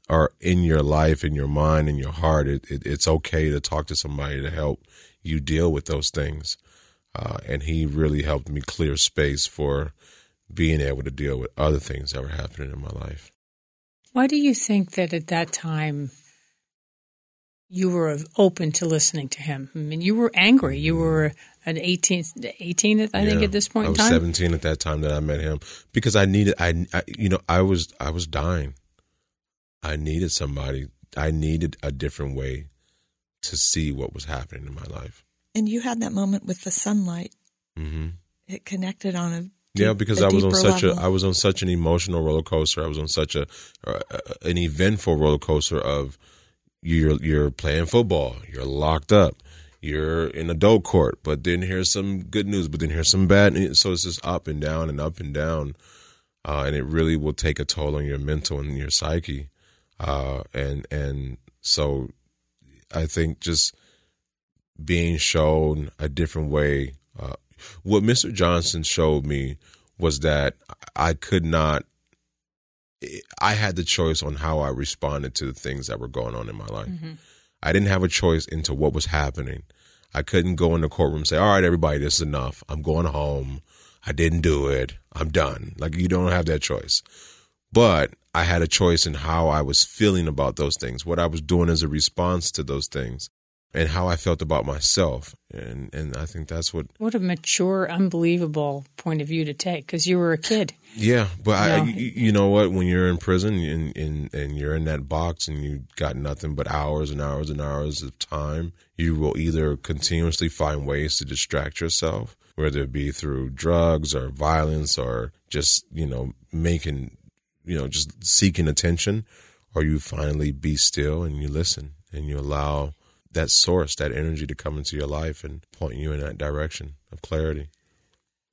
are in your life, in your mind, in your heart. It, it, it's okay to talk to somebody to help you deal with those things, uh, and he really helped me clear space for being able to deal with other things that were happening in my life. Why do you think that at that time you were open to listening to him? I mean, you were angry. You were an eighteen, eighteen I think, yeah, at this point in time. I was seventeen at that time that I met him because I needed, I, I, you know, I was, I was dying. I needed somebody. I needed a different way to see what was happening in my life. And you had that moment with the sunlight. Mm-hmm. It connected on a Deep, yeah, because I was on such level. a I was on such an emotional roller coaster. I was on such a uh, an eventful roller coaster of. You're you're playing football. You're locked up. You're in adult court, but then here's some good news, but then here's some bad news. So it's just up and down and up and down, uh, and it really will take a toll on your mental and your psyche. Uh, and and so I think just being shown a different way. Uh, what Mister Johnson showed me was that I could not. I had the choice on how I responded to the things that were going on in my life. Mm-hmm. I didn't have a choice into what was happening. I couldn't go in the courtroom and say, all right, everybody, this is enough. I'm going home. I didn't do it. I'm done. Like, you don't have that choice. But I had a choice in how I was feeling about those things, what I was doing as a response to those things, and how I felt about myself. And and I think that's what... What a mature, unbelievable point of view to take, because you were a kid. Yeah, but no. I, you know what? When you're in prison and, and, and you're in that box and you got nothing but hours and hours and hours of time, you will either continuously find ways to distract yourself, whether it be through drugs or violence or just, you know, making, you know, just seeking attention, or you finally be still and you listen and you allow that source, that energy to come into your life and point you in that direction of clarity.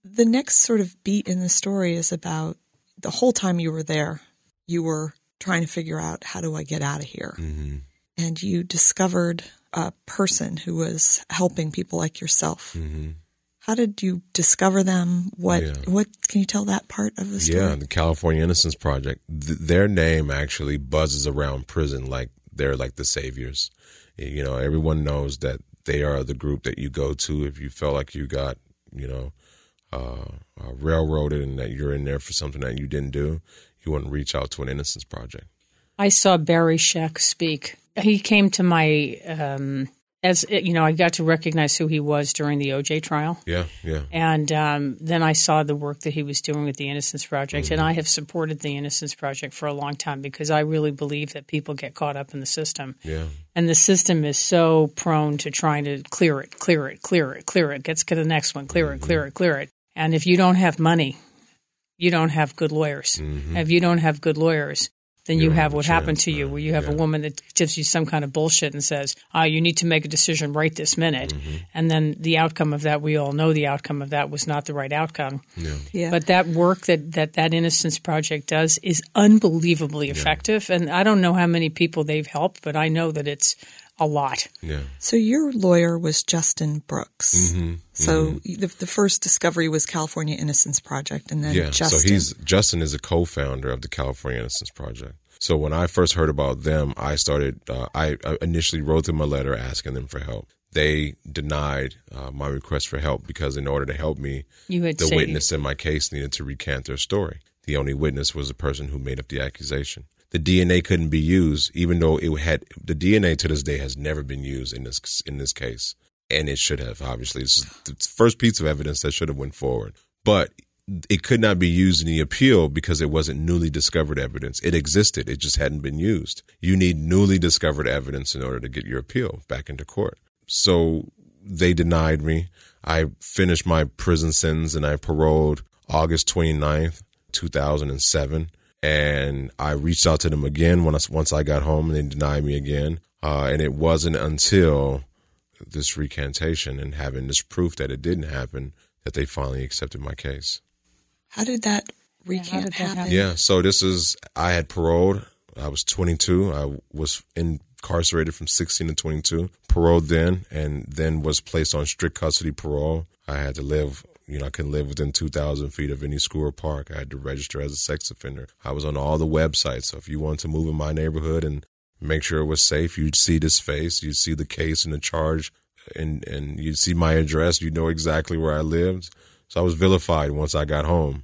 The next sort of beat in the story is about the whole time you were there, you were trying to figure out, how do I get out of here? Mm-hmm. And you discovered a person who was helping people like yourself. Mm-hmm. How did you discover them? What yeah. what can you tell that part of the story? Yeah, the California Innocence Project. Th- their name actually buzzes around prison like they're like the saviors. You know, everyone knows that they are the group that you go to if you felt like you got, you know, uh, uh, railroaded and that you're in there for something that you didn't do. You wouldn't reach out to an Innocence Project. I saw Barry Scheck speak. He came to my um, – As you know, I got to recognize who he was during the O J trial. Yeah, yeah. And um, then I saw the work that he was doing with the Innocence Project. Mm-hmm. And I have supported the Innocence Project for a long time because I really believe that people get caught up in the system. Yeah. And the system is so prone to trying to clear it, clear it, clear it, clear it, gets to the next one, clear mm-hmm. it, clear it, clear it. And if you don't have money, you don't have good lawyers. Mm-hmm. If you don't have good lawyers, then you, you have what chance, happened to you, right? Where you have yeah. a woman that gives you some kind of bullshit and says, oh, you need to make a decision right this minute. Mm-hmm. And then the outcome of that, we all know the outcome of that was not the right outcome. Yeah. Yeah. But that work that, that that Innocence Project does is unbelievably effective. Yeah. And I don't know how many people they've helped, but I know that it's a lot. Yeah. So your lawyer was Justin Brooks. Mm-hmm. So mm-hmm. The, the first discovery was California Innocence Project, and then yeah. Justin. So he's Justin is a co-founder of the California Innocence Project. So when I first heard about them, I started. Uh, I, I initially wrote them a letter asking them for help. They denied uh, my request for help because in order to help me, you had the saved. witness in my case needed to recant their story. The only witness was the person who made up the accusation. The D N A couldn't be used, even though it had the D N A to this day has never been used in this in this case, and it should have. Obviously, it's the first piece of evidence that should have went forward, but it could not be used in the appeal because it wasn't newly discovered evidence. It existed, it just hadn't been used. You need newly discovered evidence in order to get your appeal back into court. So they denied me. I finished my prison sentence and I paroled August twenty-ninth, two thousand seven. And I reached out to them again when I, once I got home, and they denied me again. Uh, and it wasn't until this recantation and having this proof that it didn't happen that they finally accepted my case. How did that recant yeah, happen? Yeah, so this is, I had paroled. I was twenty-two. I was incarcerated from sixteen to twenty-two, paroled then, and then was placed on strict custody parole. I had to live, you know, I couldn't live within two thousand feet of any school or park. I had to register as a sex offender. I was on all the websites. So if you wanted to move in my neighborhood and make sure it was safe, you'd see this face, you'd see the case and the charge, and, and you'd see my address. You'd know exactly where I lived. So I was vilified once I got home.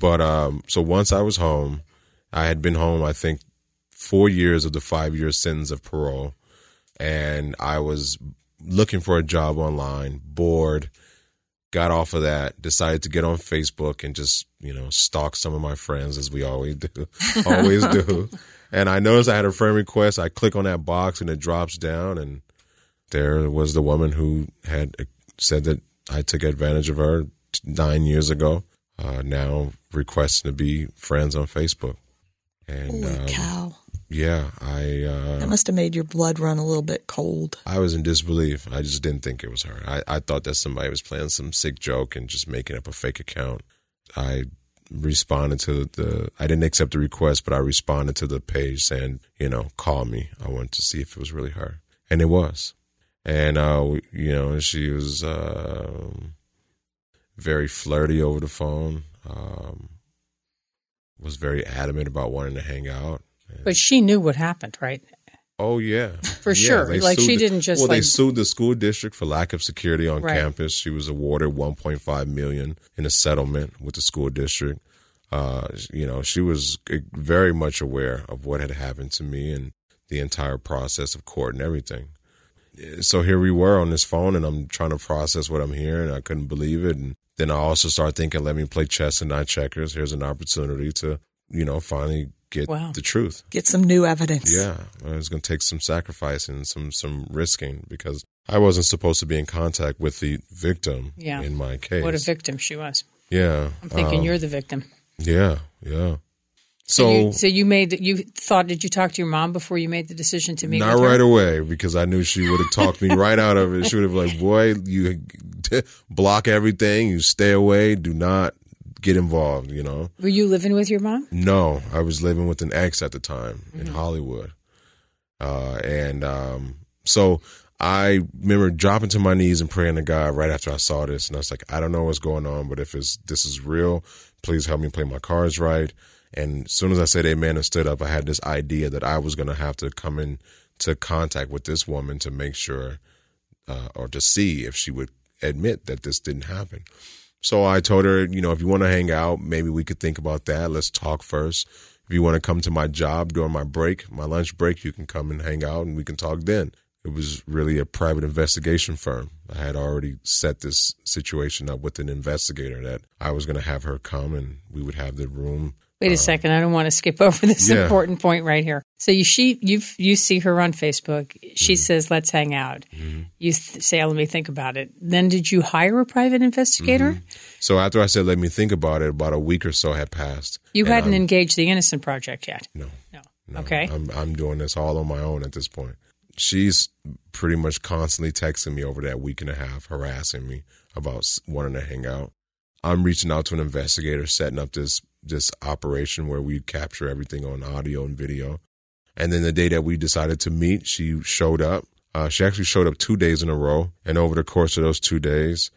But um, so once I was home, I had been home, I think, four years of the five-year sentence of parole. And I was looking for a job online, bored, got off of that, decided to get on Facebook and just, you know, stalk some of my friends as we always do, always do. And I noticed I had a friend request. I click on that box and it drops down. And there was the woman who had said that I took advantage of her nine years ago, uh, now requesting to be friends on Facebook. And, Holy um, cow. Yeah. I, uh, that must have made your blood run a little bit cold. I was in disbelief. I just didn't think it was her. I, I thought that somebody was playing some sick joke and just making up a fake account. I responded to the – I didn't accept the request, but I responded to the page saying, you know, call me. I wanted to see if it was really her. And it was. And, uh, you know, she was uh, very flirty over the phone, um, was very adamant about wanting to hang out. And, but she knew what happened, right? Oh, yeah. For yeah, sure. Like, she the, didn't just Well, like, they sued the school district for lack of security on right. campus. She was awarded one point five million dollars in a settlement with the school district. Uh, you know, she was very much aware of what had happened to me and the entire process of court and everything. So here we were on this phone, and I'm trying to process what I'm hearing. I couldn't believe it. And then I also started thinking, let me play chess and not checkers. Here's an opportunity to, you know, finally get wow. the truth. Get some new evidence. Yeah. It was going to take some sacrifice and some, some risking because I wasn't supposed to be in contact with the victim yeah. in my case. What a victim she was. Yeah. I'm thinking um, you're the victim. Yeah. Yeah. So, so, you, so you made you thought? Did you talk to your mom before you made the decision to meet? Not with her? Right away, because I knew she would have talked me right out of it. She would have been like, "Boy, you block everything. You stay away. Do not get involved." You know. Were you living with your mom? No, I was living with an ex at the time mm-hmm. in Hollywood, uh, and um, so I remember dropping to my knees and praying to God right after I saw this. And I was like, I don't know what's going on, but if it's, this is real, please help me play my cards right. And as soon as I said amen and stood up, I had this idea that I was going to have to come into contact with this woman to make sure uh, or to see if she would admit that this didn't happen. So I told her, you know, if you want to hang out, maybe we could think about that. Let's talk first. If you want to come to my job during my break, my lunch break, you can come and hang out and we can talk then. It was really a private investigation firm. I had already set this situation up with an investigator that I was going to have her come and we would have the room. Wait a um, second. I don't want to skip over this yeah. important point right here. So you she you you see her on Facebook. She mm-hmm. says, let's hang out. Mm-hmm. You th- say, let me think about it. Then did you hire a private investigator? Mm-hmm. So after I said, let me think about it, about a week or so had passed. You hadn't I'm, engaged the Innocent Project yet? No. No. no. Okay. I'm, I'm doing this all on my own at this point. She's pretty much constantly texting me over that week and a half, harassing me about wanting to hang out. I'm reaching out to an investigator, setting up this this operation where we capture everything on audio and video. And then the day that we decided to meet, she showed up. Uh, she actually showed up two days in a row. And over the course of those two days,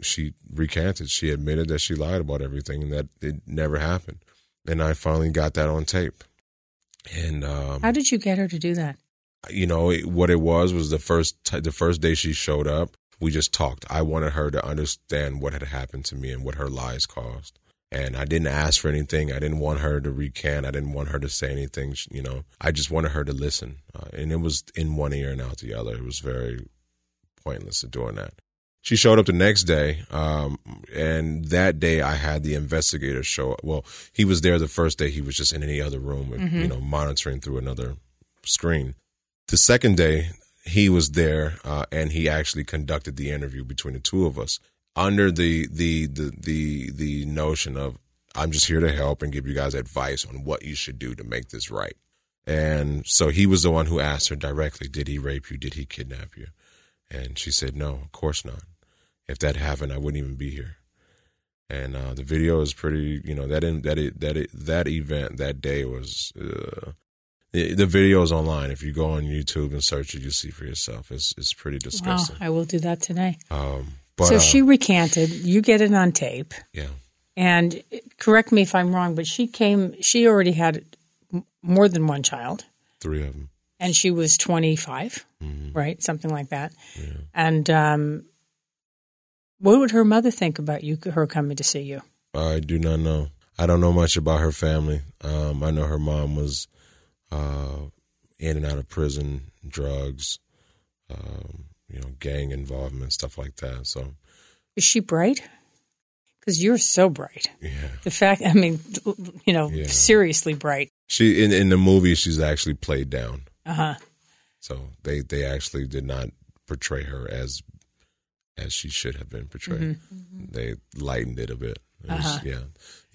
she recanted. She admitted that she lied about everything and that it never happened. And I finally got that on tape. And um, how did you get her to do that? You know, it, what it was was the first t- the first day she showed up, we just talked. I wanted her to understand what had happened to me and what her lies caused. And I didn't ask for anything. I didn't want her to recant. I didn't want her to say anything. You know, I just wanted her to listen. Uh, and it was in one ear and out the other. It was very pointless to doing that. She showed up the next day, um, and that day I had the investigator show up. Well, he was there the first day. He was just in any other room, with, mm-hmm. you know, monitoring through another screen. The second day, he was there, uh, and he actually conducted the interview between the two of us under the the the the the notion of, I'm just here to help and give you guys advice on what you should do to make this right. And so he was the one who asked her directly, did he rape you? Did he kidnap you? And she said, no, of course not. If that happened, I wouldn't even be here. And uh, the video is pretty, you know, that in, that it, that it, that event, that day was... Uh, The video is online. If you go on YouTube and search it, you see for yourself. It's it's pretty disgusting. Wow, I will do that today. Um, but, so uh, she recanted. You get it on tape. Yeah. And correct me if I'm wrong, but she came. She already had more than one child. Three of them. And she was twenty-five, mm-hmm. right? Something like that. Yeah. And um, what would her mother think about you? Her coming to see you? I do not know. I don't know much about her family. Um, I know her mom was. Uh, in and out of prison, drugs, um, you know, gang involvement, stuff like that. So, is she bright? Because you're so bright. Yeah. The fact, I mean, you know, yeah. seriously bright. She in, in the movie, she's actually played down. Uh huh. So they they actually did not portray her as as she should have been portrayed. Mm-hmm. Mm-hmm. They lightened it a bit. It was, uh-huh. Yeah.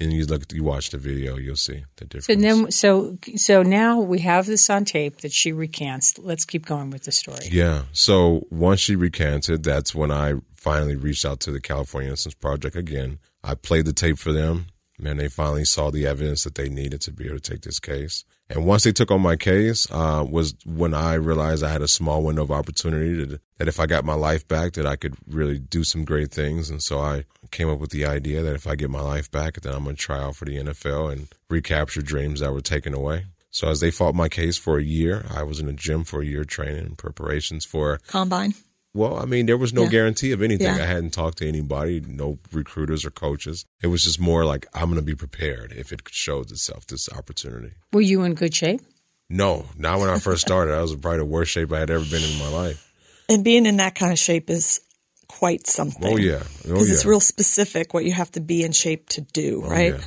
And you look, you watch the video, you'll see the difference. And then, so, so now we have this on tape that she recants. Let's keep going with the story. Yeah. So once she recanted, that's when I finally reached out to the California Innocence Project again. I played the tape for them, and they finally saw the evidence that they needed to be able to take this case. And once they took on my case, uh, was when I realized I had a small window of opportunity to, that if I got my life back, that I could really do some great things. And so I came up with the idea that if I get my life back, then I'm going to try out for the N F L and recapture dreams that were taken away. So as they fought my case for a year, I was in a gym for a year training and preparations for Combine. Well, I mean, there was no yeah. guarantee of anything. Yeah. I hadn't talked to anybody, no recruiters or coaches. It was just more like, I'm going to be prepared if it shows itself, this opportunity. Were you in good shape? No, not when I first started. I was probably the worst shape I had ever been in my life. And being in that kind of shape is quite something. Oh, yeah. Because oh, yeah. it's real specific what you have to be in shape to do, oh, right? Yeah.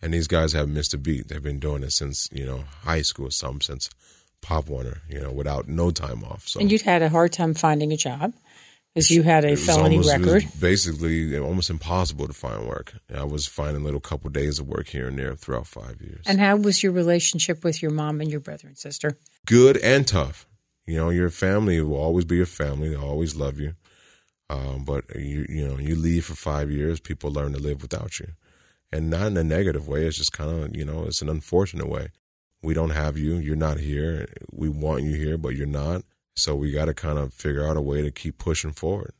And these guys haven't missed a beat. They've been doing it since, you know, high school, some since Pop Warner, you know, without no time off. So. And you'd had a hard time finding a job because you had a felony almost, record. It was basically almost impossible to find work. I was finding a little couple of days of work here and there throughout five years. And how was your relationship with your mom and your brother and sister? Good and tough. You know, your family will always be your family. They'll always love you. Um, but, you, you know, you leave for five years, people learn to live without you. And not in a negative way. It's just kind of, you know, it's an unfortunate way. We don't have you. You're not here. We want you here, but you're not. So we got to kind of figure out a way to keep pushing forward.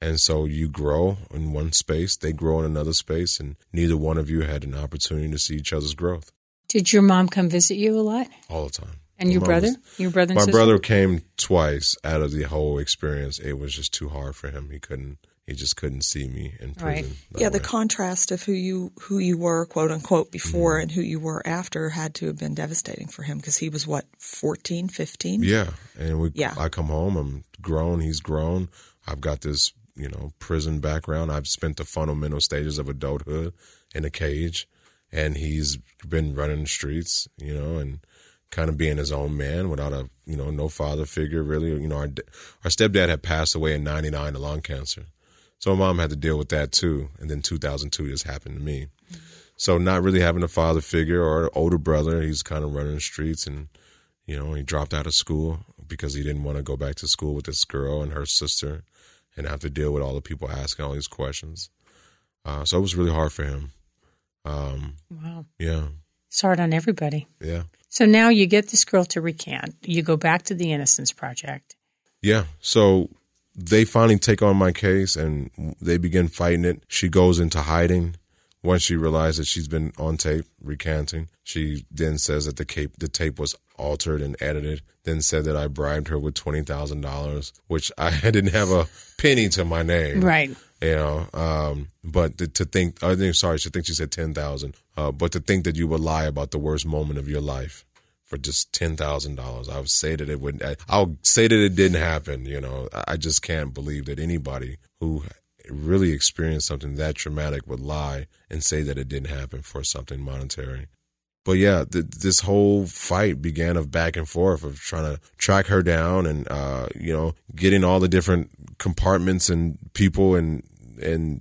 And so you grow in one space, they grow in another space, and neither one of you had an opportunity to see each other's growth. Did your mom come visit you a lot? All the time. And my your brother? Was, your brother and my sister? Brother came twice out of the whole experience. It was just too hard for him. He couldn't. He just couldn't see me in prison. Right. Yeah, way. The contrast of who you who you were, quote unquote, before mm-hmm. and who you were after had to have been devastating for him because he was, what, fourteen, fifteen? Yeah. And we, yeah. I come home. I'm grown. He's grown. I've got this, you know, prison background. I've spent the fundamental stages of adulthood in a cage, and he's been running the streets, you know, and kind of being his own man without a, you know, no father figure really. You know, our, our stepdad had passed away in ninety-nine to lung cancer. So my mom had to deal with that too. And then two thousand two just happened to me. Mm-hmm. So not really having a father figure or an older brother, he's kind of running the streets, and, you know, he dropped out of school because he didn't want to go back to school with this girl and her sister and have to deal with all the people asking all these questions. Uh, so it was really hard for him. Um, wow. Yeah. It's hard on everybody. Yeah. So now you get this girl to recant. You go back to the Innocence Project. Yeah. So they finally take on my case, and they begin fighting it. She goes into hiding. Once she realizes she's been on tape recanting, she then says that the tape, the tape was altered and edited, then said that I bribed her with twenty thousand dollars, which I didn't have a penny to my name. Right. You know, um, but to, to think, I think, sorry, she thinks she said ten thousand dollars, uh, but to think that you would lie about the worst moment of your life for just ten thousand dollars. I would say that it wouldn't, I, I'll say that it didn't happen. You know, I just can't believe that anybody who really experienced something that traumatic would lie and say that it didn't happen for something monetary. But yeah, th- this whole fight began of back and forth of trying to track her down and, uh, you know, getting all the different compartments and people and, and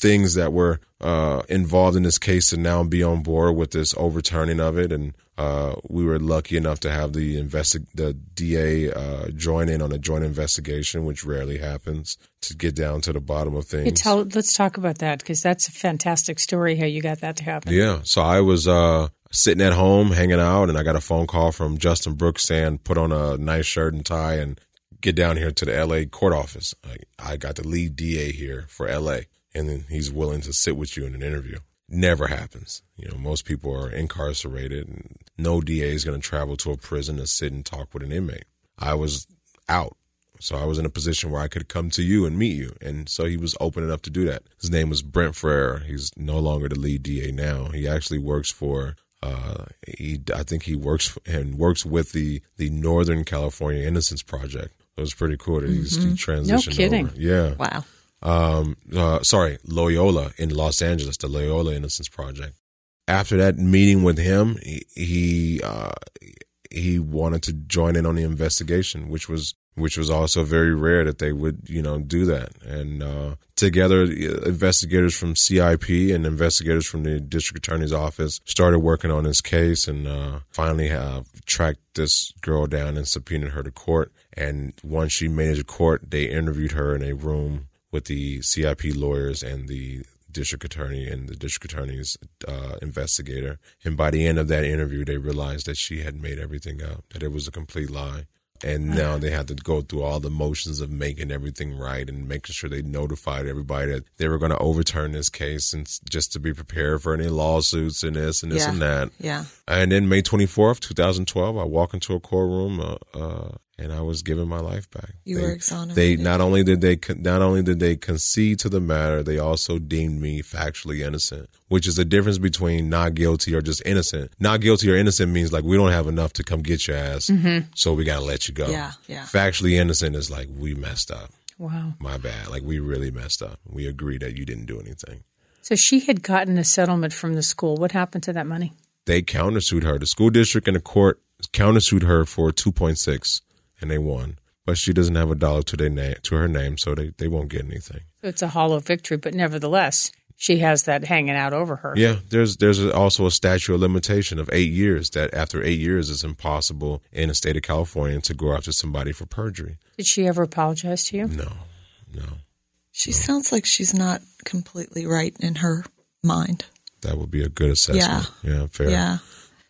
things that were uh, involved in this case to now be on board with this overturning of it. And uh, we were lucky enough to have the investi- the D A uh, join in on a joint investigation, which rarely happens, to get down to the bottom of things. You tell, let's talk about that, because that's a fantastic story how you got that to happen. Yeah. So I was uh, sitting at home hanging out, and I got a phone call from Justin Brooks saying, put on a nice shirt and tie and get down here to the L A court office. I, I got the lead D A here for L A, and then he's willing to sit with you in an interview. Never happens. You know, most people are incarcerated, and no D A is going to travel to a prison to sit and talk with an inmate. I was out, so I was in a position where I could come to you and meet you, and so he was open enough to do that. His name was Brent Frere. He's no longer the lead D A now. He actually works for, uh, he I think he works and works with the the Northern California Innocence Project. It was pretty cool that mm-hmm. he, he transitioned. No kidding. Over. Yeah. Wow. Um, uh, sorry, Loyola in Los Angeles, the Loyola Innocence Project. After that meeting with him, he he, uh, he wanted to join in on the investigation, which was which was also very rare that they would, you know, do that. And uh, together, investigators from C I P and investigators from the district attorney's office started working on this case, and uh, finally have tracked this girl down and subpoenaed her to court. And once she made it to court, they interviewed her in a room with the C I P lawyers and the district attorney and the district attorney's uh, investigator. And by the end of that interview, they realized that she had made everything up, that it was a complete lie. And now they had to go through all the motions of making everything right and making sure they notified everybody that they were going to overturn this case, and just to be prepared for any lawsuits and this and this yeah. and that. Yeah. And then May twenty-fourth, twenty twelve, I walk into a courtroom uh, uh, and I was giving my life back. You they, were exonerated. They not only did they not only did they concede to the matter, they also deemed me factually innocent, which is the difference between not guilty or just innocent. Not guilty or innocent means like we don't have enough to come get your ass, mm-hmm. so we gotta let you go. Yeah, yeah. Factually innocent is like we messed up. Wow, my bad. Like we really messed up. We agree that you didn't do anything. So she had gotten a settlement from the school. What happened to that money? They countersued her. The school district and the court countersued her for two point six. And they won, but she doesn't have a dollar to their name, to her name, so they, they won't get anything. It's a hollow victory, but nevertheless, she has that hanging out over her. Yeah, there's there's also a statute of limitation of eight years. That after eight years, it's impossible in the state of California to go after somebody for perjury. Did she ever apologize to you? No, no. She no. sounds like she's not completely right in her mind. That would be a good assessment. Yeah, yeah, fair. Yeah,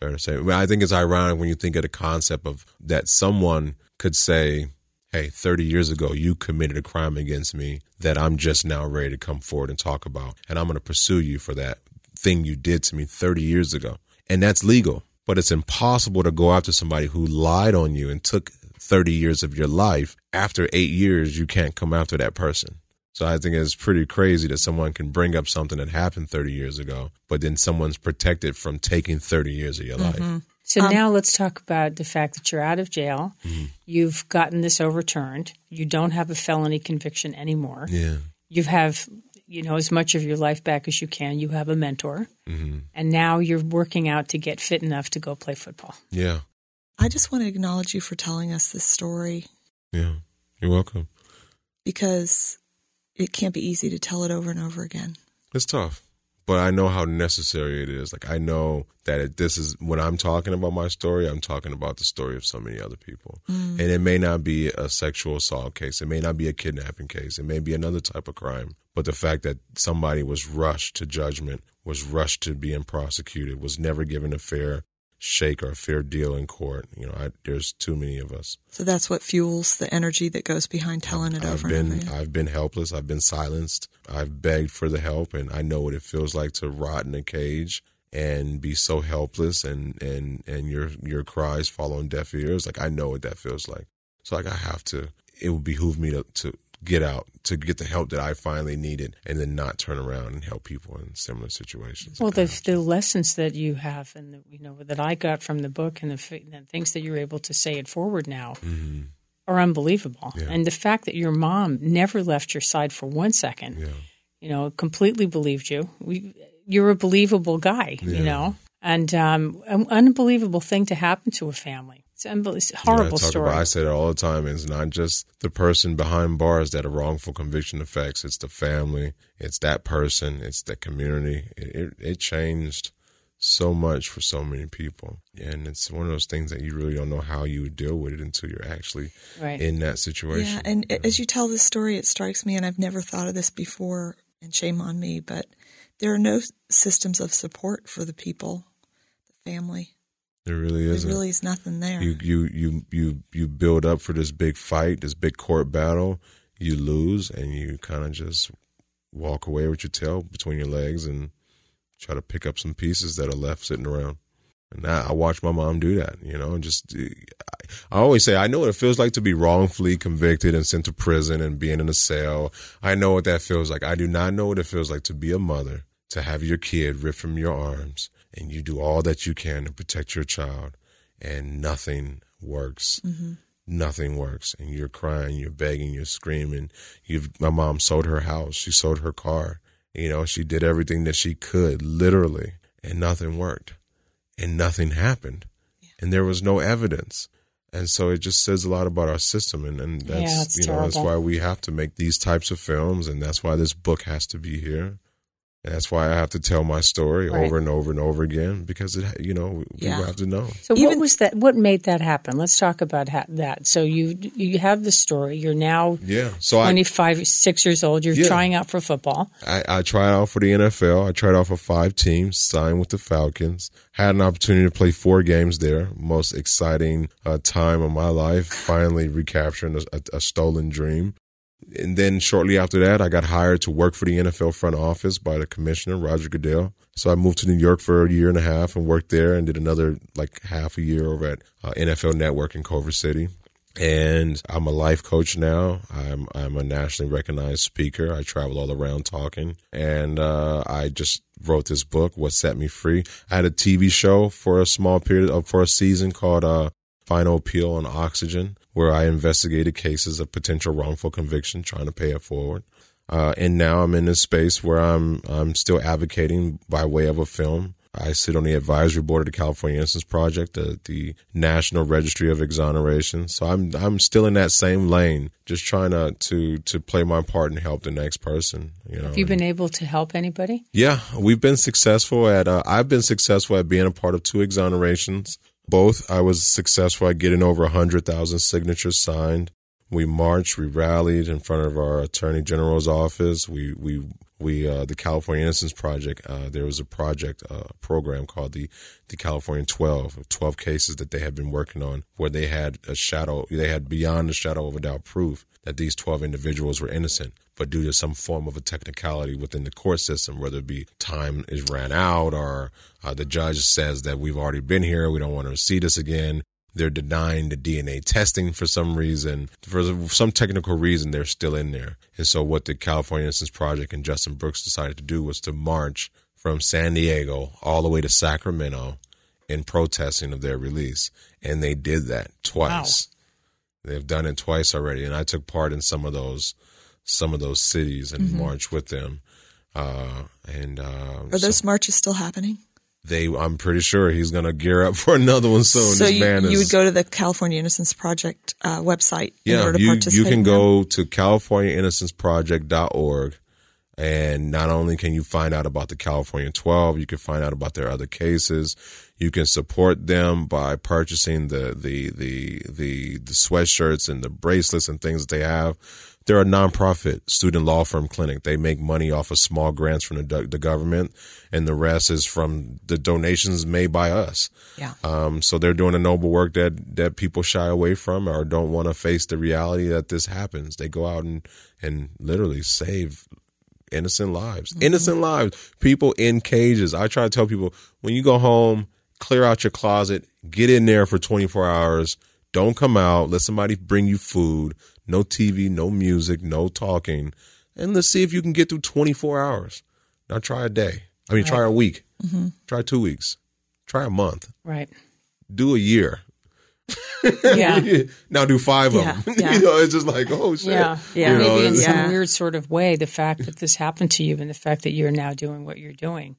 fair to say. I think it's ironic when you think of the concept of that someone could say, hey, thirty years ago, you committed a crime against me that I'm just now ready to come forward and talk about. And I'm going to pursue you for that thing you did to me thirty years ago. And that's legal. But it's impossible to go after somebody who lied on you and took thirty years of your life. After eight years, you can't come after that person. So I think it's pretty crazy that someone can bring up something that happened thirty years ago, but then someone's protected from taking thirty years of your mm-hmm. life. So um, now let's talk about the fact that you're out of jail. Mm-hmm. You've gotten this overturned. You don't have a felony conviction anymore. Yeah. You have, you know, as much of your life back as you can. You have a mentor. Mm-hmm. And now you're working out to get fit enough to go play football. Yeah. I just want to acknowledge you for telling us this story. Yeah. You're welcome. Because it can't be easy to tell it over and over again. It's tough. But I know how necessary it is. Like, I know that it, this is when I'm talking about my story, I'm talking about the story of so many other people. Mm. And it may not be a sexual assault case. It may not be a kidnapping case. It may be another type of crime. But the fact that somebody was rushed to judgment, was rushed to being prosecuted, was never given a fair shake or a fair deal in court. You know, I, there's too many of us. So that's what fuels the energy that goes behind telling I've, it over I've been, and over. I've been helpless. I've been silenced. I've begged for the help, and I know what it feels like to rot in a cage and be so helpless, and, and, and your your cries fall on deaf ears. Like, I know what that feels like. So, like, I have to. It would behoove me to, to get out, to get the help that I finally needed, and then not turn around and help people in similar situations. Well, the the lessons that you have, and the, you know, that I got from the book, and the, and the things that you're able to say it forward now mm-hmm. are unbelievable. Yeah. And the fact that your mom never left your side for one second, yeah. you know, completely believed you. We, you're a believable guy, yeah. you know, and um, an unbelievable thing to happen to a family. It's a horrible yeah, I story. About, I say it all the time. It's not just the person behind bars that a wrongful conviction affects. It's the family. It's that person. It's the community. It, it, it changed so much for so many people. And it's one of those things that you really don't know how you would deal with it until you're actually right. in that situation. Yeah, and you know? As you tell this story, it strikes me, and I've never thought of this before, and shame on me, but there are no systems of support for the people, the family. There really isn't. There really is nothing there. You you you you you build up for this big fight, this big court battle. You lose, and you kind of just walk away with your tail between your legs and try to pick up some pieces that are left sitting around. And I, I watched my mom do that. You know, just I, I always say I know what it feels like to be wrongfully convicted and sent to prison and being in a cell. I know what that feels like. I do not know what it feels like to be a mother, to have your kid ripped from your arms. And you do all that you can to protect your child, and nothing works. Mm-hmm. Nothing works. And you're crying, you're begging, you're screaming. You've, my mom sold her house. She sold her car. You know, she did everything that she could, literally, and nothing worked. And nothing happened. Yeah. And there was no evidence. And so it just says a lot about our system. And, and that's, yeah, it's you know, terrible. That's why we have to make these types of films. And that's why this book has to be here. And that's why I have to tell my story right. over and over and over again, because, it, you know, we yeah. have to know. So Even, what was that? What made that happen? Let's talk about ha- that. So you you have the story. You're now yeah. so twenty-five, six years old. You're yeah. trying out for football. I, I tried out for the N F L. I tried out for five teams, signed with the Falcons. Had an opportunity to play four games there. Most exciting uh, time of my life, finally recapturing a, a, a stolen dream. And then shortly after that, I got hired to work for the N F L front office by the commissioner, Roger Goodell. So I moved to New York for a year and a half and worked there, and did another like half a year over at uh, N F L Network in Culver City. And I'm a life coach now. I'm I'm a nationally recognized speaker. I travel all around talking. And uh, I just wrote this book, What Set Me Free. I had a T V show for a small period, uh, for a season called uh, Final Appeal on Oxygen, where I investigated cases of potential wrongful conviction, trying to pay it forward. Uh, and now I'm in this space where I'm I'm still advocating by way of a film. I sit on the advisory board of the California Innocence Project, the, the National Registry of Exonerations. So I'm I'm still in that same lane, just trying to to, to play my part and help the next person. You know? Have you been and, able to help anybody? Yeah, we've been successful at. Uh, I've been successful at being a part of two exonerations. Both, I was successful at getting over one hundred thousand signatures signed. We marched, we rallied in front of our attorney general's office. We we we uh, the California Innocence Project, uh, there was a project uh, program called the the California twelve, twelve cases that they had been working on where they had a shadow, they had beyond the shadow of a doubt proof that these twelve individuals were innocent. But due to some form of a technicality within the court system, whether it be time is ran out or uh, the judge says that we've already been here, we don't want to see this again. They're denying the D N A testing for some reason. For some technical reason, they're still in there. And so what the California Innocence Project and Justin Brooks decided to do was to march from San Diego all the way to Sacramento in protesting of their release. And they did that twice. Wow. They've done it twice already. And I took part in some of those some of those cities and mm-hmm. marched with them. Uh, and uh, Are those so- marches still happening? They, I'm pretty sure he's going to gear up for another one soon. So this you, man is, you would go to the California Innocence Project uh, website yeah, in order you, to participate? You can go to California Innocence Project dot org, and not only can you find out about the California twelve, you can find out about their other cases. You can support them by purchasing the the the the, the sweatshirts and the bracelets and things that they have. They're a nonprofit student law firm clinic. They make money off of small grants from the, the government, and the rest is from the donations made by us. Yeah. Um, so they're doing a noble work that, that people shy away from or don't want to face the reality that this happens. They go out and, and literally save innocent lives. Mm-hmm. Innocent lives. People in cages. I try to tell people, when you go home, clear out your closet, get in there for twenty-four hours. Don't come out. Let somebody bring you food. No T V, no music, no talking. And let's see if you can get through twenty-four hours. Now try a day. I mean, right. try a week. Mm-hmm. Try two weeks. Try a month. Right. Do a year. Yeah. Now do five yeah. of them. Yeah. You know, it's just like, oh, shit. Yeah. yeah. You know, maybe in some yeah. weird sort of way, the fact that this happened to you and the fact that you're now doing what you're doing,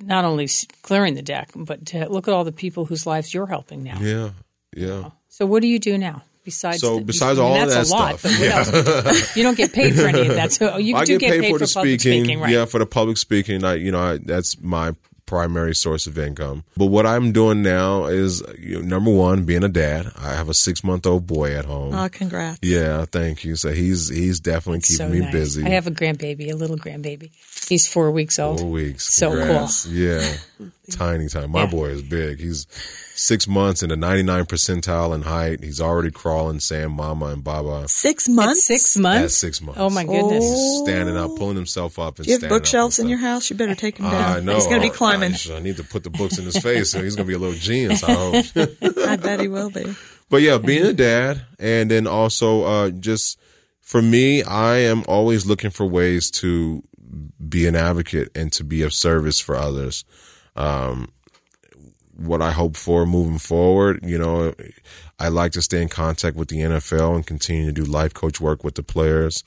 not only clearing the deck, but to look at all the people whose lives you're helping now. Yeah. Yeah. Wow. So what do you do now? Besides so the, besides I mean, all that's that a lot, stuff, yeah. you don't get paid for any of that. So you I do get paid, paid for, for the public speaking. speaking right? Yeah, for the public speaking, I you know I, that's my primary source of income. But what I'm doing now is you know, number one, being a dad. I have a six month old boy at home. Oh, congrats! Yeah, thank you. So he's he's definitely that's keeping so me nice. busy. I have a grandbaby, a little grandbaby. He's four weeks old. Four weeks. So congrats. Cool. Yeah. Tiny time. My yeah. boy is big. He's six months and a ninety-nine percentile in height. He's already crawling, saying mama and baba. Six months? At six months? That's six months. Oh, my goodness. Oh. He's standing up, pulling himself up. And do you have bookshelves in your house? You better take him down. I know. He's going to be climbing. I, I need to put the books in his face. So he's going to be a little genius, I hope. I bet he will be. But, yeah, being a dad and then also uh, just for me, I am always looking for ways to be an advocate and to be of service for others. Um, what I hope for moving forward, you know, I like to stay in contact with the N F L and continue to do life coach work with the players.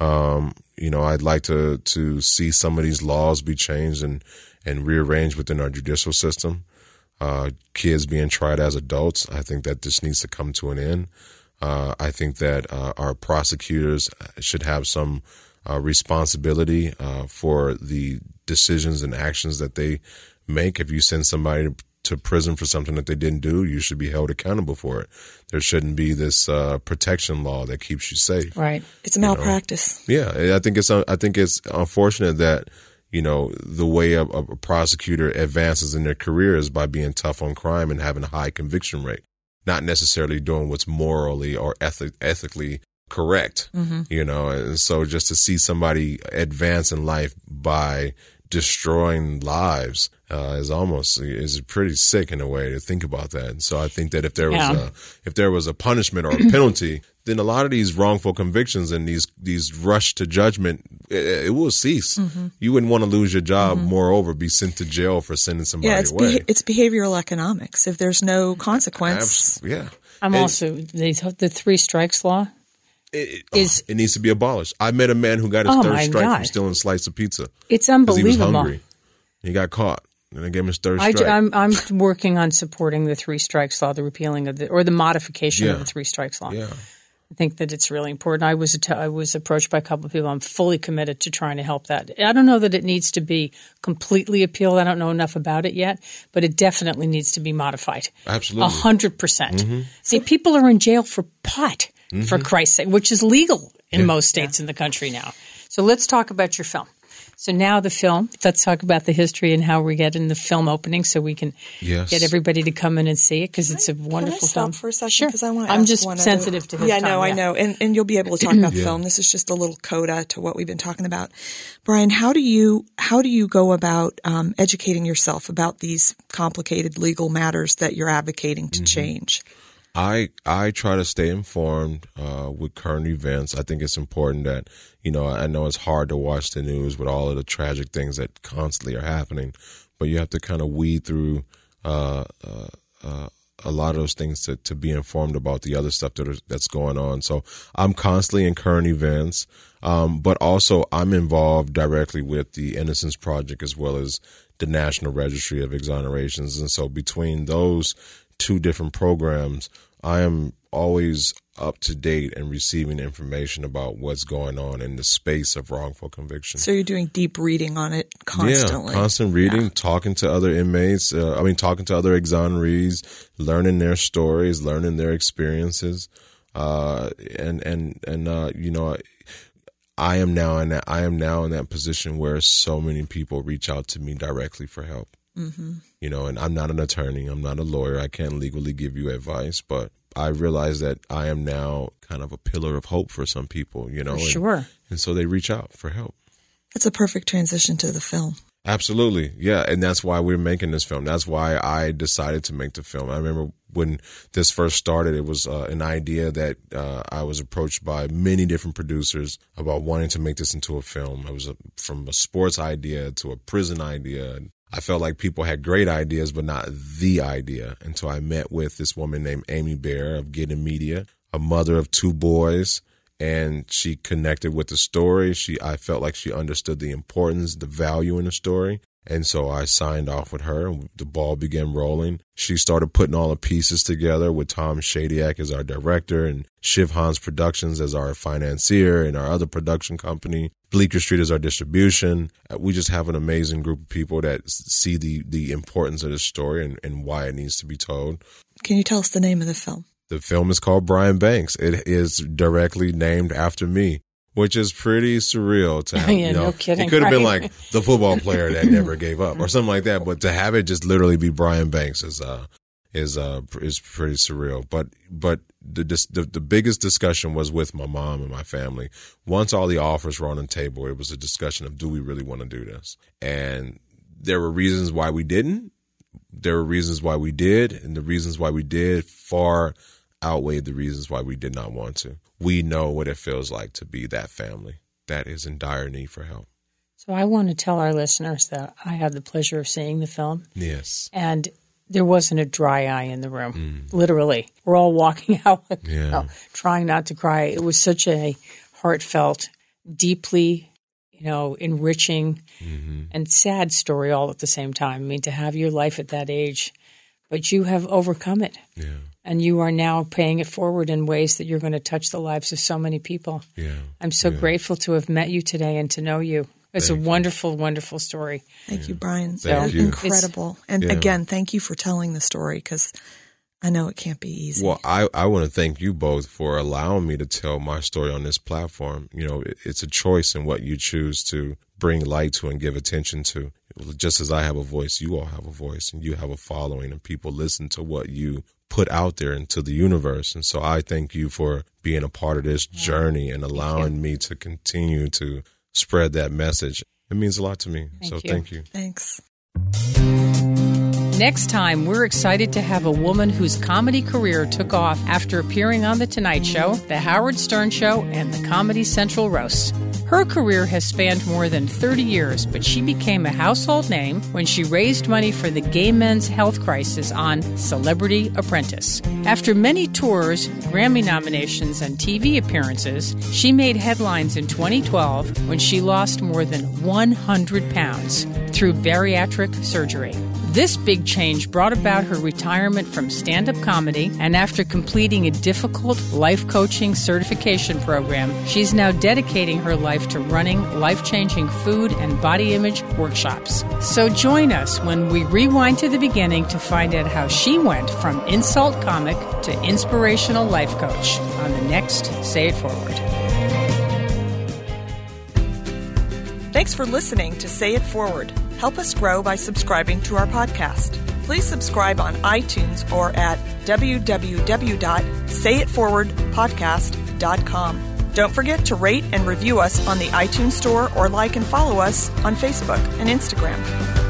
Um, you know, I'd like to, to see some of these laws be changed and, and rearranged within our judicial system. Uh, kids being tried as adults. I think that this needs to come to an end. Uh, I think that, uh, our prosecutors should have some, uh, responsibility, uh, for the decisions and actions that they make. If you send somebody to prison for something that they didn't do, you should be held accountable for it. There shouldn't be this uh, protection law that keeps you safe. Right. It's a malpractice. You know? Yeah. I think it's I think it's unfortunate that, you know, the way a, a prosecutor advances in their career is by being tough on crime and having a high conviction rate, not necessarily doing what's morally or eth- ethically correct, mm-hmm. you know. And so just to see somebody advance in life by destroying lives uh, is almost is pretty sick in a way to think about that. And so I think that if there was yeah. a, if there was a punishment or a penalty, then a lot of these wrongful convictions and these these rush to judgment it, it will cease. Mm-hmm. You wouldn't want to lose your job. Mm-hmm. Moreover, be sent to jail for sending somebody yeah, it's away. Be- it's behavioral economics. If there's no consequence, Abs- yeah. I'm and, also the, the three strikes law. It, is, oh, it needs to be abolished. I met a man who got his oh third strike God. from stealing a slice of pizza. It's unbelievable. He was hungry. He got caught, and they gave him his third strike. I, I'm, I'm working on supporting the three strikes law, the repealing of the or the modification yeah. of the three strikes law. Yeah. I think that it's really important. I was I was approached by a couple of people. I'm fully committed to trying to help that. I don't know that it needs to be completely appealed. I don't know enough about it yet, but it definitely needs to be modified. Absolutely, a hundred percent. See, people are in jail for pot. Mm-hmm. For Christ's sake, which is legal in yeah. most states yeah. in the country now. So let's talk about your film. So now the film, let's talk about the history and how we get in the film opening so we can yes. get everybody to come in and see it because it's a wonderful can I stop film. for a second? Sure. I want to I'm ask just one sensitive other. to his Yeah, time, no, yeah. I know. And, and you'll be able to talk about yeah. film. This is just a little coda to what we've been talking about. Brian, how do you how do you go about um, educating yourself about these complicated legal matters that you're advocating to mm-hmm. change? I I try to stay informed uh, with current events. I think it's important that, you know, I know it's hard to watch the news with all of the tragic things that constantly are happening, but you have to kind of weed through uh, uh, uh, a lot of those things to, to be informed about the other stuff that are, that's going on. So I'm constantly in current events, um, but also I'm involved directly with the Innocence Project as well as the National Registry of Exonerations. And so between those two different programs, I am always up to date and receiving information about what's going on in the space of wrongful conviction. So you're doing deep reading on it constantly. Yeah, constant reading, yeah. talking to other inmates, uh, I mean, talking to other exonerees, learning their stories, learning their experiences. Uh, and, and, and uh, you know, I am now in that, I am now in that position where so many people reach out to me directly for help. Mm-hmm. You know, and I'm not an attorney. I'm not a lawyer. I can't legally give you advice, but I realize that I am now kind of a pillar of hope for some people, you know. And, sure. And so they reach out for help. It's a perfect transition to the film. Absolutely. Yeah. And that's why we're making this film. That's why I decided to make the film. I remember when this first started, it was uh, an idea that uh, I was approached by many different producers about wanting to make this into a film. It was a, from a sports idea to a prison idea. I felt like people had great ideas, but not the idea until I met with this woman named Amy Baer of Getting Media, a mother of two boys, and she connected with the story. She, I felt like she understood the importance, the value in the story. And so I signed off with her, and the ball began rolling. She started putting all the pieces together with Tom Shadyac as our director and Shiv Hans Productions as our financier and our other production company. Bleecker Street is our distribution. We just have an amazing group of people that see the, the importance of this story and, and why it needs to be told. Can you tell us the name of the film? The film is called Brian Banks. It is directly named after me, which is pretty surreal to have. Yeah, you know, no kidding. It could have right? been like the football player that never gave up or something like that. But to have it just literally be Brian Banks is uh is uh is pretty surreal. But but the the the biggest discussion was with my mom and my family. Once all the offers were on the table, it was a discussion of do we really want to do this? And there were reasons why we didn't. There were reasons why we did, and the reasons why we did far outweighed the reasons why we did not want to. We know what it feels like to be that family that is in dire need for help. So I want to tell our listeners that I had the pleasure of seeing the film. Yes. And there wasn't a dry eye in the room, mm. literally. We're all walking out yeah. you know, trying not to cry. It was such a heartfelt, deeply, you know, enriching mm-hmm. and sad story all at the same time. I mean, to have your life at that age, but you have overcome it. Yeah. And you are now paying it forward in ways that you're going to touch the lives of so many people. Yeah, I'm so yeah. grateful to have met you today and to know you. It's thank a wonderful, you. wonderful story. Thank yeah. you, Brian. Thank so, you. Incredible. And yeah. again, thank you for telling the story because I know it can't be easy. Well, I, I want to thank you both for allowing me to tell my story on this platform. You know, it, it's a choice in what you choose to bring light to and give attention to. Just as I have a voice, you all have a voice and you have a following and people listen to what you put out there into the universe. And so I thank you for being a part of this yeah. journey and allowing me to continue to spread that message. It means a lot to me. Thank so you. thank you. Thanks. Next time, we're excited to have a woman whose comedy career took off after appearing on The Tonight Show, The Howard Stern Show, and The Comedy Central Roast. Her career has spanned more than thirty years, but she became a household name when she raised money for the gay men's health crisis on Celebrity Apprentice. After many tours, Grammy nominations, and T V appearances, she made headlines in twenty twelve when she lost more than one hundred pounds through bariatric surgery. This big change brought about her retirement from stand-up comedy, and after completing a difficult life coaching certification program, she's now dedicating her life to running life-changing food and body image workshops. So join us when we rewind to the beginning to find out how she went from insult comic to inspirational life coach on the next Say It Forward. Thanks for listening to Say It Forward. Help us grow by subscribing to our podcast. Please subscribe on iTunes or at w w w dot say it forward podcast dot com. Don't forget to rate and review us on the iTunes Store or like and follow us on Facebook and Instagram.